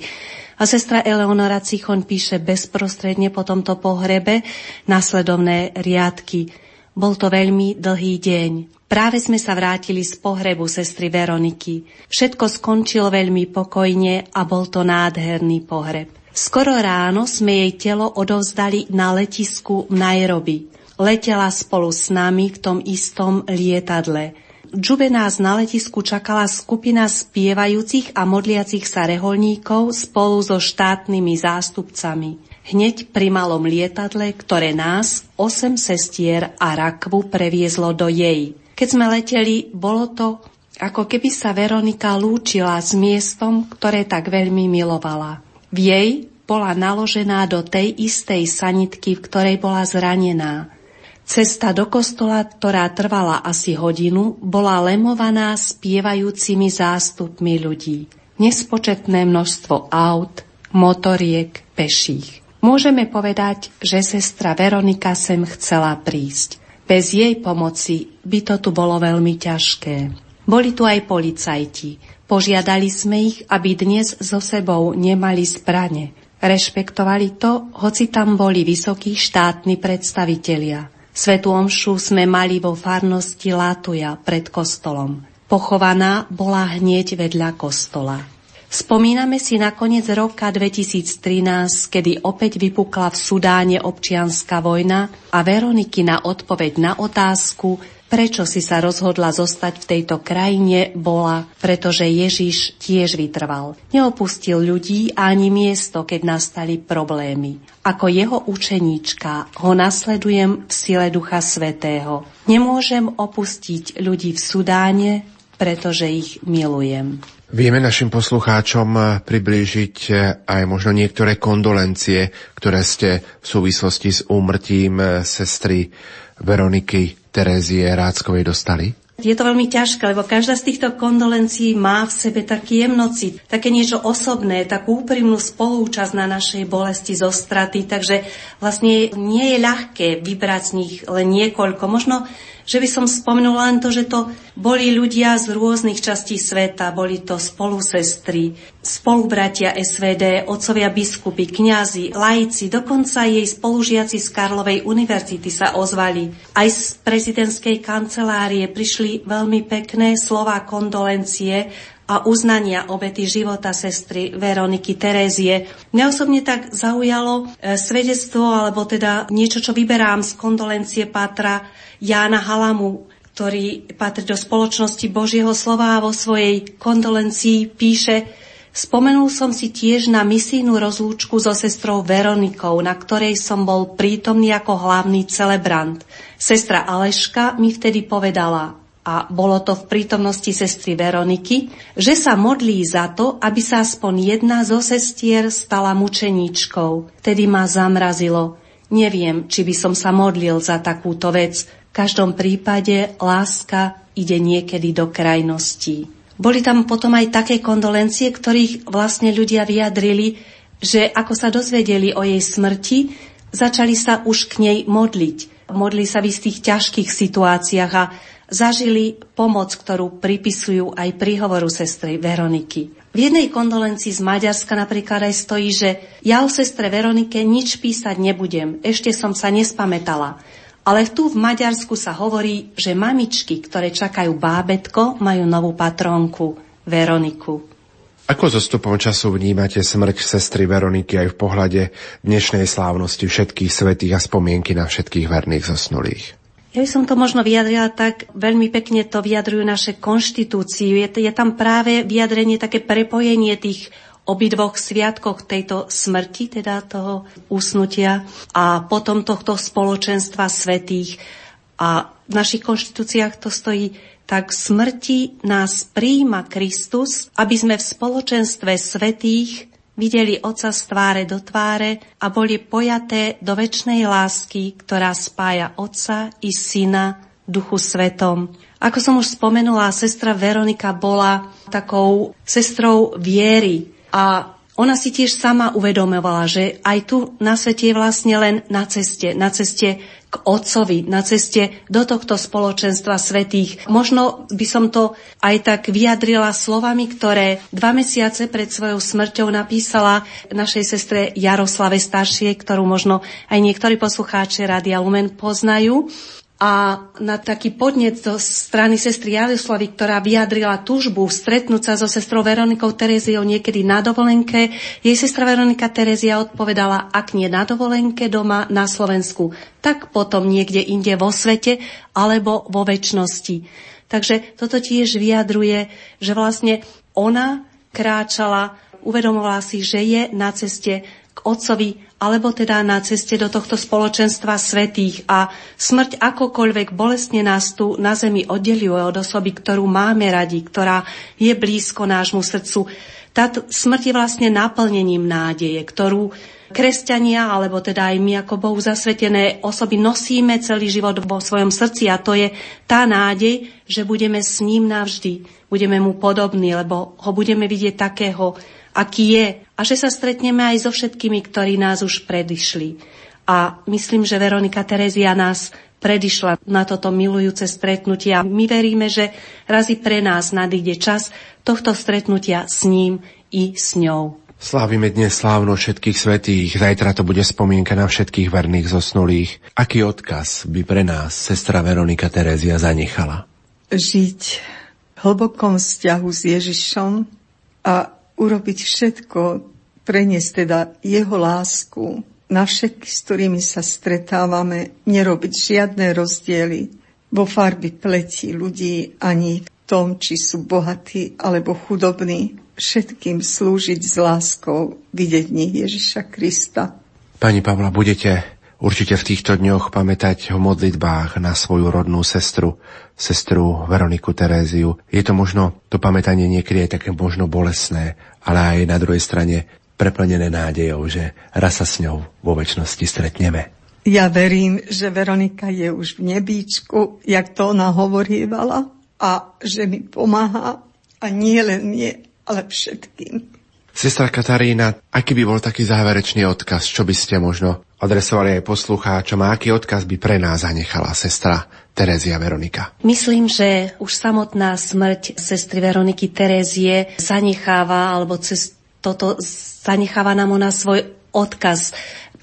A sestra Eleonora Cichoň píše bezprostredne po tomto pohrebe nasledovné riadky. Bol to veľmi dlhý deň. Práve sme sa vrátili z pohrebu sestry Veroniky. Všetko skončilo veľmi pokojne a bol to nádherný pohreb. Skoro ráno sme jej telo odovzdali na letisku v Nairobi. Letela spolu s nami v tom istom lietadle. V Džube nás na letisku čakala skupina spievajúcich a modliacich sa reholníkov spolu so štátnymi zástupcami. Hneď pri malom lietadle, ktoré nás, osem sestier a rakvu previezlo do jej. Keď sme leteli, bolo to, ako keby sa Veronika lúčila s miestom, ktoré tak veľmi milovala. V jej bola naložená do tej istej sanitky, v ktorej bola zranená. Cesta do kostola, ktorá trvala asi hodinu, bola lemovaná spievajúcimi zástupmi ľudí. Nespočetné množstvo aut, motoriek, peších. Môžeme povedať, že sestra Veronika sem chcela prísť. Bez jej pomoci by to tu bolo veľmi ťažké. Boli tu aj policajti. Požiadali sme ich, aby dnes so sebou nemali zbrane. Rešpektovali to, hoci tam boli vysokí štátni predstavitelia. Svätú omšu sme mali vo farnosti Látuja pred kostolom. Pochovaná bola hneď vedľa kostola. Spomíname si na koniec roka dvetisíc trinásť, kedy opäť vypukla v Sudáne občianska vojna a Veronikina odpoveď na otázku, prečo si sa rozhodla zostať v tejto krajine, bola, pretože Ježiš tiež vytrval. Neopustil ľudí ani miesto, keď nastali problémy. Ako jeho učeníčka ho nasledujem v sile Ducha Svätého. Nemôžem opustiť ľudí v Sudáne, pretože ich milujem. Vieme našim poslucháčom priblížiť aj možno niektoré kondolencie, ktoré ste v súvislosti s úmrtím sestry Veroniky Terézie Ráčkovej dostali? Je to veľmi ťažké, lebo každá z týchto kondolencií má v sebe taký jemnocit, také niečo osobné, takú úprimnú spolúčasť na našej bolesti zo straty, takže vlastne nie je ľahké vybrať z nich len niekoľko. Možno, že by som spomenula len to, že to boli ľudia z rôznych častí sveta, boli to spolusestry, spolubratia es vé dé, otcovia biskupy, kňazi, laici, dokonca jej spolužiaci z Karlovej univerzity sa ozvali. Aj z prezidentskej kancelárie prišli veľmi pekné slová kondolencie a uznania obety života sestry Veroniky Terézie. Mňa osobne tak zaujalo svedectvo, alebo teda niečo, čo vyberám z kondolencie pátra Jána Halamu, ktorý patrí do Spoločnosti Božieho slova a vo svojej kondolencii píše: Spomenul som si tiež na misijnú rozlúčku so sestrou Veronikou, na ktorej som bol prítomný ako hlavný celebrant. Sestra Aleška mi vtedy povedala, a bolo to v prítomnosti sestry Veroniky, že sa modlí za to, aby sa aspoň jedna zo sestier stala mučeníčkou. Vtedy ma zamrazilo. Neviem, či by som sa modlil za takúto vec. V každom prípade láska ide niekedy do krajností. Boli tam potom aj také kondolencie, ktorých vlastne ľudia vyjadrili, že ako sa dozvedeli o jej smrti, začali sa už k nej modliť. Modli sa v istých ťažkých situáciách a zažili pomoc, ktorú pripisujú aj príhovoru sestry Veroniky. V jednej kondolencii z Maďarska napríklad aj stojí, že ja o sestre Veronike nič písať nebudem, ešte som sa nespamätala. Ale tu v Maďarsku sa hovorí, že mamičky, ktoré čakajú bábätko, majú novú patrónku, Veroniku. Ako so stupom času vnímate smrť sestry Veroniky aj v pohľade dnešnej slávnosti všetkých svätých a spomienky na všetkých verných zosnulých? Ja by som to možno vyjadrila tak, veľmi pekne to vyjadrujú naše konštitúcie. Je, je tam práve vyjadrenie, také prepojenie tých obidvoch sviatkoch tejto smrti, teda toho usnutia a potom tohto spoločenstva svätých. A v našich konštitúciách to stojí tak: smrti nás prijíma Kristus, aby sme v spoločenstve svätých videli Otca z tváre do tváre a boli pojaté do večnej lásky, ktorá spája Otca i Syna Duchu Svetom. Ako som už spomenula, sestra Veronika bola takou sestrou viery a ona si tiež sama uvedomovala, že aj tu na svete je vlastne len na ceste, na ceste k Otcovi, na ceste do tohto spoločenstva svätých. Možno by som to aj tak vyjadrila slovami, ktoré dva mesiace pred svojou smrťou napísala našej sestre Jaroslave staršej, ktorú možno aj niektorí poslucháči Rádia Lumen poznajú. A na taký podnet zo strany sestry Jaroslavy, ktorá vyjadrila túžbu stretnúť sa so sestrou Veronikou Teréziou niekedy na dovolenke, jej sestra Veronika Terézia odpovedala, ak nie na dovolenke doma na Slovensku, tak potom niekde inde vo svete alebo vo večnosti. Takže toto tiež vyjadruje, že vlastne ona kráčala, uvedomovala si, že je na ceste k Otcovi, alebo teda na ceste do tohto spoločenstva svätých. A smrť akokoľvek bolestne nás tu na zemi oddeluje od osoby, ktorú máme radi, ktorá je blízko nášmu srdcu. Tá smrť je vlastne naplnením nádeje, ktorú kresťania, alebo teda aj my ako Bohu zasvetené osoby nosíme celý život vo svojom srdci, a to je tá nádej, že budeme s ním navždy, budeme mu podobní, lebo ho budeme vidieť takého, aký je, a že sa stretneme aj so všetkými, ktorí nás už predišli. A myslím, že Veronika Terézia nás predišla na toto milujúce stretnutie a my veríme, že razy pre nás nadíde čas tohto stretnutia s ním i s ňou. Slávime dnes slávno všetkých svätých, zajtra to bude spomienka na všetkých verných zosnulých. Aký odkaz by pre nás sestra Veronika Terézia zanechala? Žiť v hlbokom vzťahu s Ježišom a urobiť všetko, preniesť teda jeho lásku na všetky, s ktorými sa stretávame, nerobiť žiadne rozdiely vo farbe pleti ľudí, ani v tom, či sú bohatí alebo chudobní. Všetkým slúžiť s láskou, vidieť v nich Ježiša Krista. Pani Pavla, budete určite v týchto dňoch pamätať o modlitbách na svoju rodnú sestru, sestru Veroniku Teréziu. Je to možno, to pamätanie niekedy je také možno bolestné, ale aj na druhej strane preplnené nádejou, že raz sa s ňou vo večnosti stretneme. Ja verím, že Veronika je už v nebíčku, jak to ona hovorívala, a že mi pomáha, a nie len mne, ale všetkým. Sestra Katarína, aký by bol taký záverečný odkaz, čo by ste možno adresovali aj poslucháčom, a aký odkaz by pre nás zanechala sestra Terézia Veronika? Myslím, že už samotná smrť sestry Veroniky Terézie zanecháva, alebo cez toto zanecháva nám ona svoj odkaz.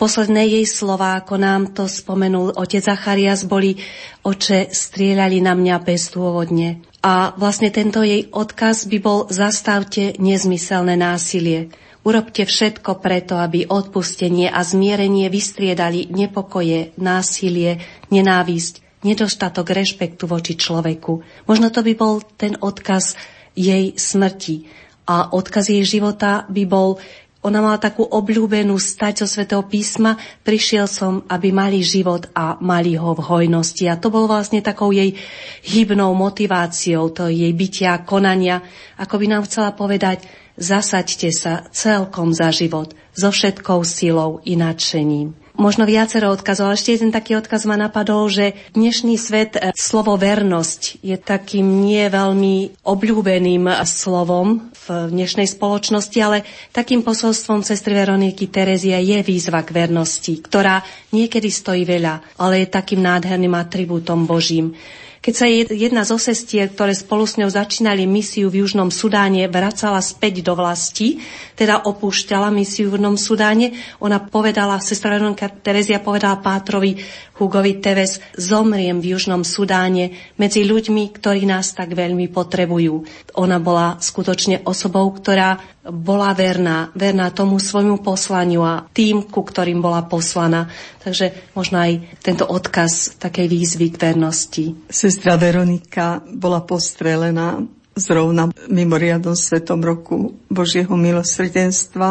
Posledné jej slova, ako nám to spomenul otec Zachariáš, boli: Oče, strieľali na mňa bezdôvodne. A vlastne tento jej odkaz by bol: zastavte nezmyselné násilie. Urobte všetko preto, aby odpustenie a zmierenie vystriedali nepokoje, násilie, nenávisť, nedostatok rešpektu voči človeku. Možno to by bol ten odkaz jej smrti. a odkaz jej života by bol, ona mala takú obľúbenú stať zo Svätého písma, prišiel som, aby mali život a mali ho v hojnosti. A to bolo vlastne takou jej hybnou motiváciou, to jej bytia, konania, ako by nám chcela povedať, zasaďte sa celkom za život, so všetkou silou i nadšením. Možno viacero odkazov, ale ešte jeden taký odkaz ma napadol, že dnešný svet, slovo vernosť je takým nie veľmi obľúbeným slovom v dnešnej spoločnosti, ale takým posolstvom sestry Veroniky Terézie je výzva k vernosti, ktorá niekedy stojí veľa, ale je takým nádherným atribútom Božím. Keď sa jedna zo sestier, ktoré spolu s ňou začínali misiu v Južnom Sudáne, vracala späť do vlasti, teda opúšťala misiu v Južnom Sudáne, ona povedala, sestra Veronika Terézia povedala pátrovi Hugovi Teves, zomriem v Južnom Sudáne medzi ľuďmi, ktorí nás tak veľmi potrebujú. Ona bola skutočne osobou, ktorá bola verná, verná tomu svojmu poslaniu a tým, ku ktorým bola poslaná. Takže možno aj tento odkaz takej výzvy k vernosti. Sestra Veronika bola postrelená zrovna v mimoriadnom svetom roku Božieho milosrdenstva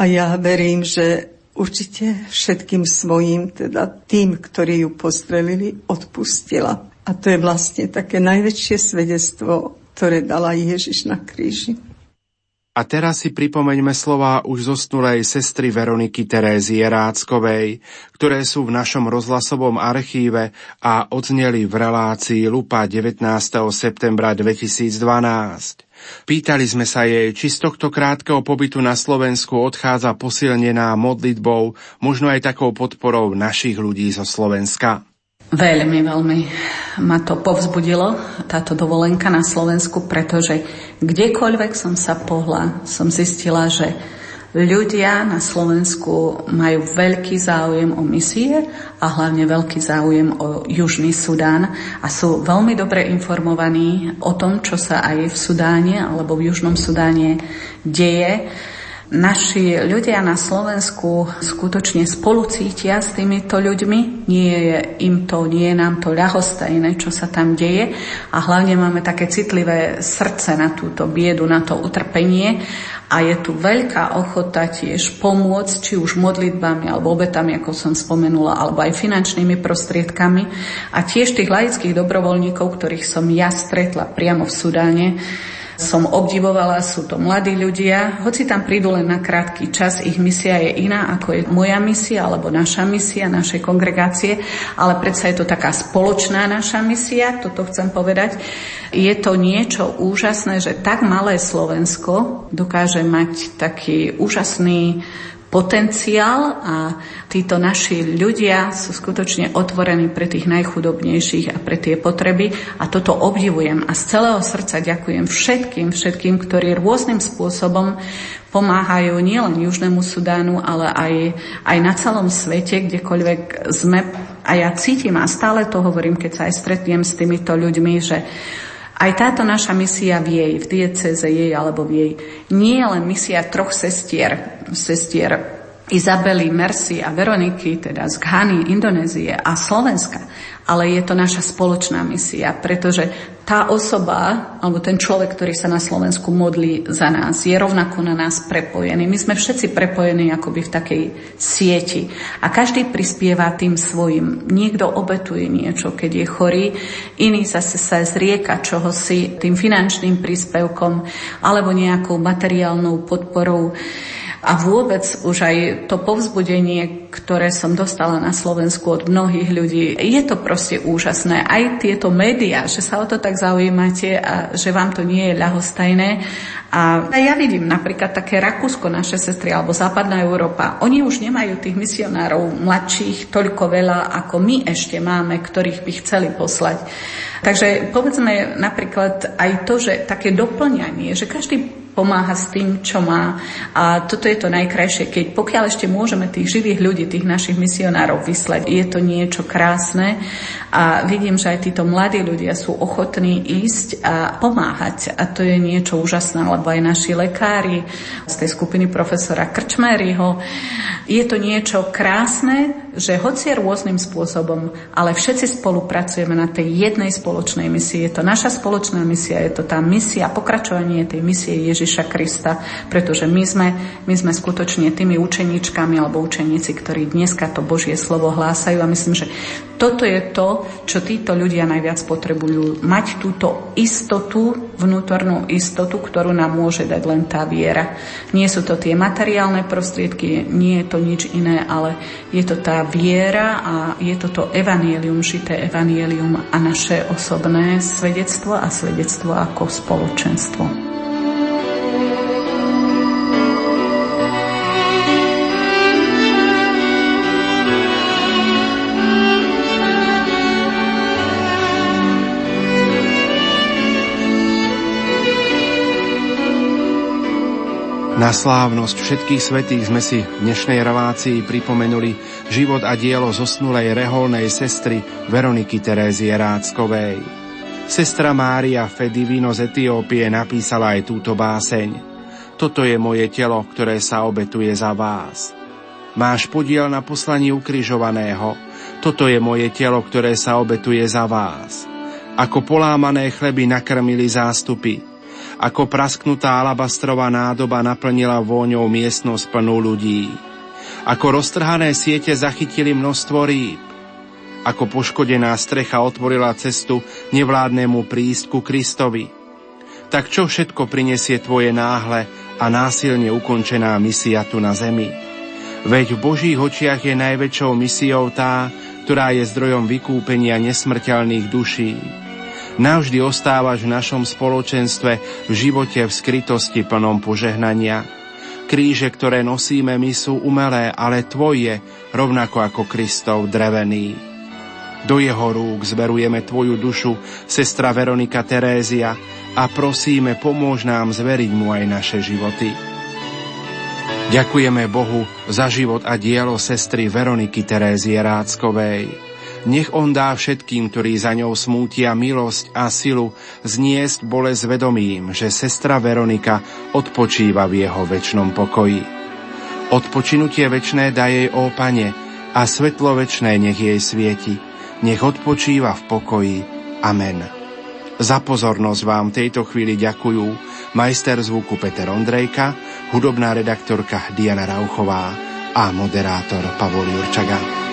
a ja verím, že určite všetkým svojim, teda tým, ktorí ju postrelili, odpustila. A to je vlastne také najväčšie svedectvo, ktoré dala Ježiš na kríži. A teraz si pripomeňme slová už zosnulej sestry Veroniky Terézie Ráckovej, ktoré sú v našom rozhlasovom archíve a odzneli v relácii Lupa devätnásteho septembra dvetisícdvanásť. Pýtali sme sa jej, či z tohto krátkeho pobytu na Slovensku odchádza posilnená modlitbou, možno aj takou podporou našich ľudí zo Slovenska. Veľmi, veľmi ma to povzbudilo, táto dovolenka na Slovensku, pretože kdekoľvek som sa pohla, som zistila, že ľudia na Slovensku majú veľký záujem o misie a hlavne veľký záujem o Južný Sudán a sú veľmi dobre informovaní o tom, čo sa aj v Sudáne alebo v Južnom Sudáne deje. Naši ľudia na Slovensku skutočne spolucítia s týmito ľuďmi. Nie je im to, nie je nám to ľahostajné, čo sa tam deje. A hlavne máme také citlivé srdce na túto biedu, na to utrpenie. A je tu veľká ochota tiež pomôcť, či už modlitbami, alebo obetami, ako som spomenula, alebo aj finančnými prostriedkami. A tiež tých laických dobrovoľníkov, ktorých som ja stretla priamo v Sudáne, som obdivovala, sú to mladí ľudia. Hoci tam prídu len na krátky čas, ich misia je iná, ako je moja misia, alebo naša misia, našej kongregácie, ale predsa je to taká spoločná naša misia, toto chcem povedať. Je to niečo úžasné, že tak malé Slovensko dokáže mať taký úžasný potenciál a títo naši ľudia sú skutočne otvorení pre tých najchudobnejších a pre tie potreby a toto obdivujem a z celého srdca ďakujem všetkým, všetkým, ktorí rôznym spôsobom pomáhajú nielen Južnému Sudánu, ale aj, aj na celom svete, kdekoľvek sme a ja cítim a stále to hovorím, keď sa aj stretnem s týmito ľuďmi, že aj táto naša misia v jej, v diecéze jej alebo v jej, nie je len misia troch sestier, sestier Izabely, Mercy a Veroniky, teda z Ghany, Indonézie a Slovenska, ale je to naša spoločná misia, pretože tá osoba, alebo ten človek, ktorý sa na Slovensku modlí za nás, je rovnako na nás prepojený. My sme všetci prepojení akoby v takej sieti a každý prispieva tým svojim. Niekto obetuje niečo, keď je chorý, iný zase sa zrieka čohosi tým finančným príspevkom alebo nejakou materiálnou podporou. A vôbec už aj to povzbudenie, ktoré som dostala na Slovensku od mnohých ľudí, je to proste úžasné. Aj tieto médiá, že sa o to tak zaujímate a že vám to nie je ľahostajné. A ja vidím napríklad také Rakúsko, naše sestry, alebo západná Európa. Oni už nemajú tých misionárov mladších toľko veľa, ako my ešte máme, ktorých by chceli poslať. Takže povedzme napríklad aj to, že také doplňanie, že každý pomáha s tým, čo má. A toto je to najkrajšie, keď pokiaľ ešte môžeme tých živých ľudí, tých našich misionárov vyslať, je to niečo krásne. A vidím, že aj títo mladí ľudia sú ochotní ísť a pomáhať. A to je niečo úžasné, lebo aj naši lekári z tej skupiny profesora Krčméryho. Je to niečo krásne, že hoci rôznym spôsobom, ale všetci spolupracujeme na tej jednej spoločnej misii. Je to naša spoločná misia, je to tá misia, pokračovanie tej misie Ježiša Krista, pretože my sme, my sme skutočne tými učeníčkami alebo učeníci, ktorí dneska to Božie slovo hlásajú, a myslím, že toto je to, čo títo ľudia najviac potrebujú. Mať túto istotu, vnútornú istotu, ktorú nám môže dať len tá viera. Nie sú to tie materiálne prostriedky, nie je to nič iné, ale je to tá viera a je to to evanjelium, žité evanjelium a naše osobné svedectvo a svedectvo ako spoločenstvo. Na slávnosť všetkých svätých sme si v dnešnej relácii pripomenuli život a dielo zosnulej reholnej sestry Veroniky Terézie Ráčkovej. Sestra Mária Fedivino z Etiópie napísala aj túto báseň. Toto je moje telo, ktoré sa obetuje za vás. Máš podiel na poslaní ukrižovaného. Toto je moje telo, ktoré sa obetuje za vás. Ako polámané chleby nakrmili zástupy. Ako prasknutá alabastrová nádoba naplnila vôňou miestnosť plnú ľudí. Ako roztrhané siete zachytili množstvo rýb. Ako poškodená strecha otvorila cestu nevládnemu prístku Kristovi. Tak čo všetko prinesie tvoje náhle a násilne ukončená misia tu na zemi? Veď v Božích očiach je najväčšou misiou tá, ktorá je zdrojom vykúpenia nesmrteľných duší. Navždy ostávaš v našom spoločenstve, v živote, v skrytosti plnom požehnania. Kríže, ktoré nosíme my, sú umelé, ale tvoje, rovnako ako Kristov drevený. Do jeho rúk zverujeme tvoju dušu, sestra Veronika Terézia, a prosíme, pomôž nám zveriť mu aj naše životy. Ďakujeme Bohu za život a dielo sestry Veroniky Terézie Ráčkovej. Nech on dá všetkým, ktorí za ňou smútia, milosť a silu zniesť bolesť vedomím, že sestra Veronika odpočíva v jeho večnom pokoji. Odpočinutie večné daj jej, ó Pane, a svetlo večné nech jej svieti. Nech odpočíva v pokoji. Amen. Za pozornosť vám tejto chvíli ďakujú majster zvuku Peter Ondrejka, hudobná redaktorka Diana Rauchová a moderátor Pavol Jurčaga.